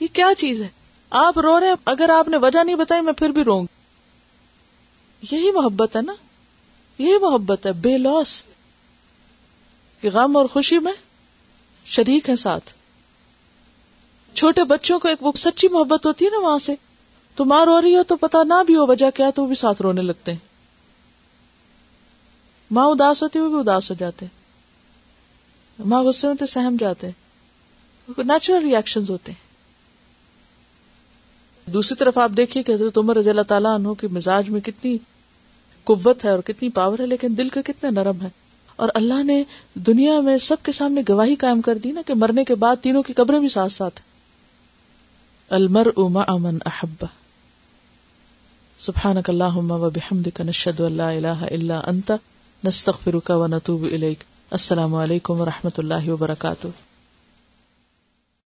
یہ کیا چیز ہے، آپ رو رہے ہیں، اگر آپ نے وجہ نہیں بتائی میں پھر بھی رو گی. یہی محبت ہے نا، یہ محبت ہے بے لوس، کہ غم اور خوشی میں شریک ہیں ساتھ. چھوٹے بچوں کو ایک وہ سچی محبت ہوتی ہے نا، وہاں سے تو ماں رو رہی ہو تو پتہ نہ بھی ہو وجہ کیا تو وہ بھی ساتھ رونے لگتے ہیں. ماں اداس ہوتی ہے وہ بھی اداس ہو جاتے ہیں، ماں غصے ہوتے سہم جاتے ہیں، نیچرل ری ایکشنز ہوتے ہیں. دوسری طرف آپ دیکھیے کہ حضرت عمر رضی اللہ تعالیٰ عنہ کے مزاج میں کتنی قوت ہے اور کتنی پاور ہے، لیکن دل کے کتنے نرم ہے، اور اللہ نے دنیا میں سب کے سامنے گواہی قائم کر دی نا کہ مرنے کے بعد تینوں کی قبریں بھی ساتھ ساتھ ہیں. المرء مع من احب. سبحانک اللہم و بحمدک نشہد ان لا الہ الا انت نستغفرک و نتوب الیک. السلام علیکم و رحمۃ اللہ وبرکاتہ.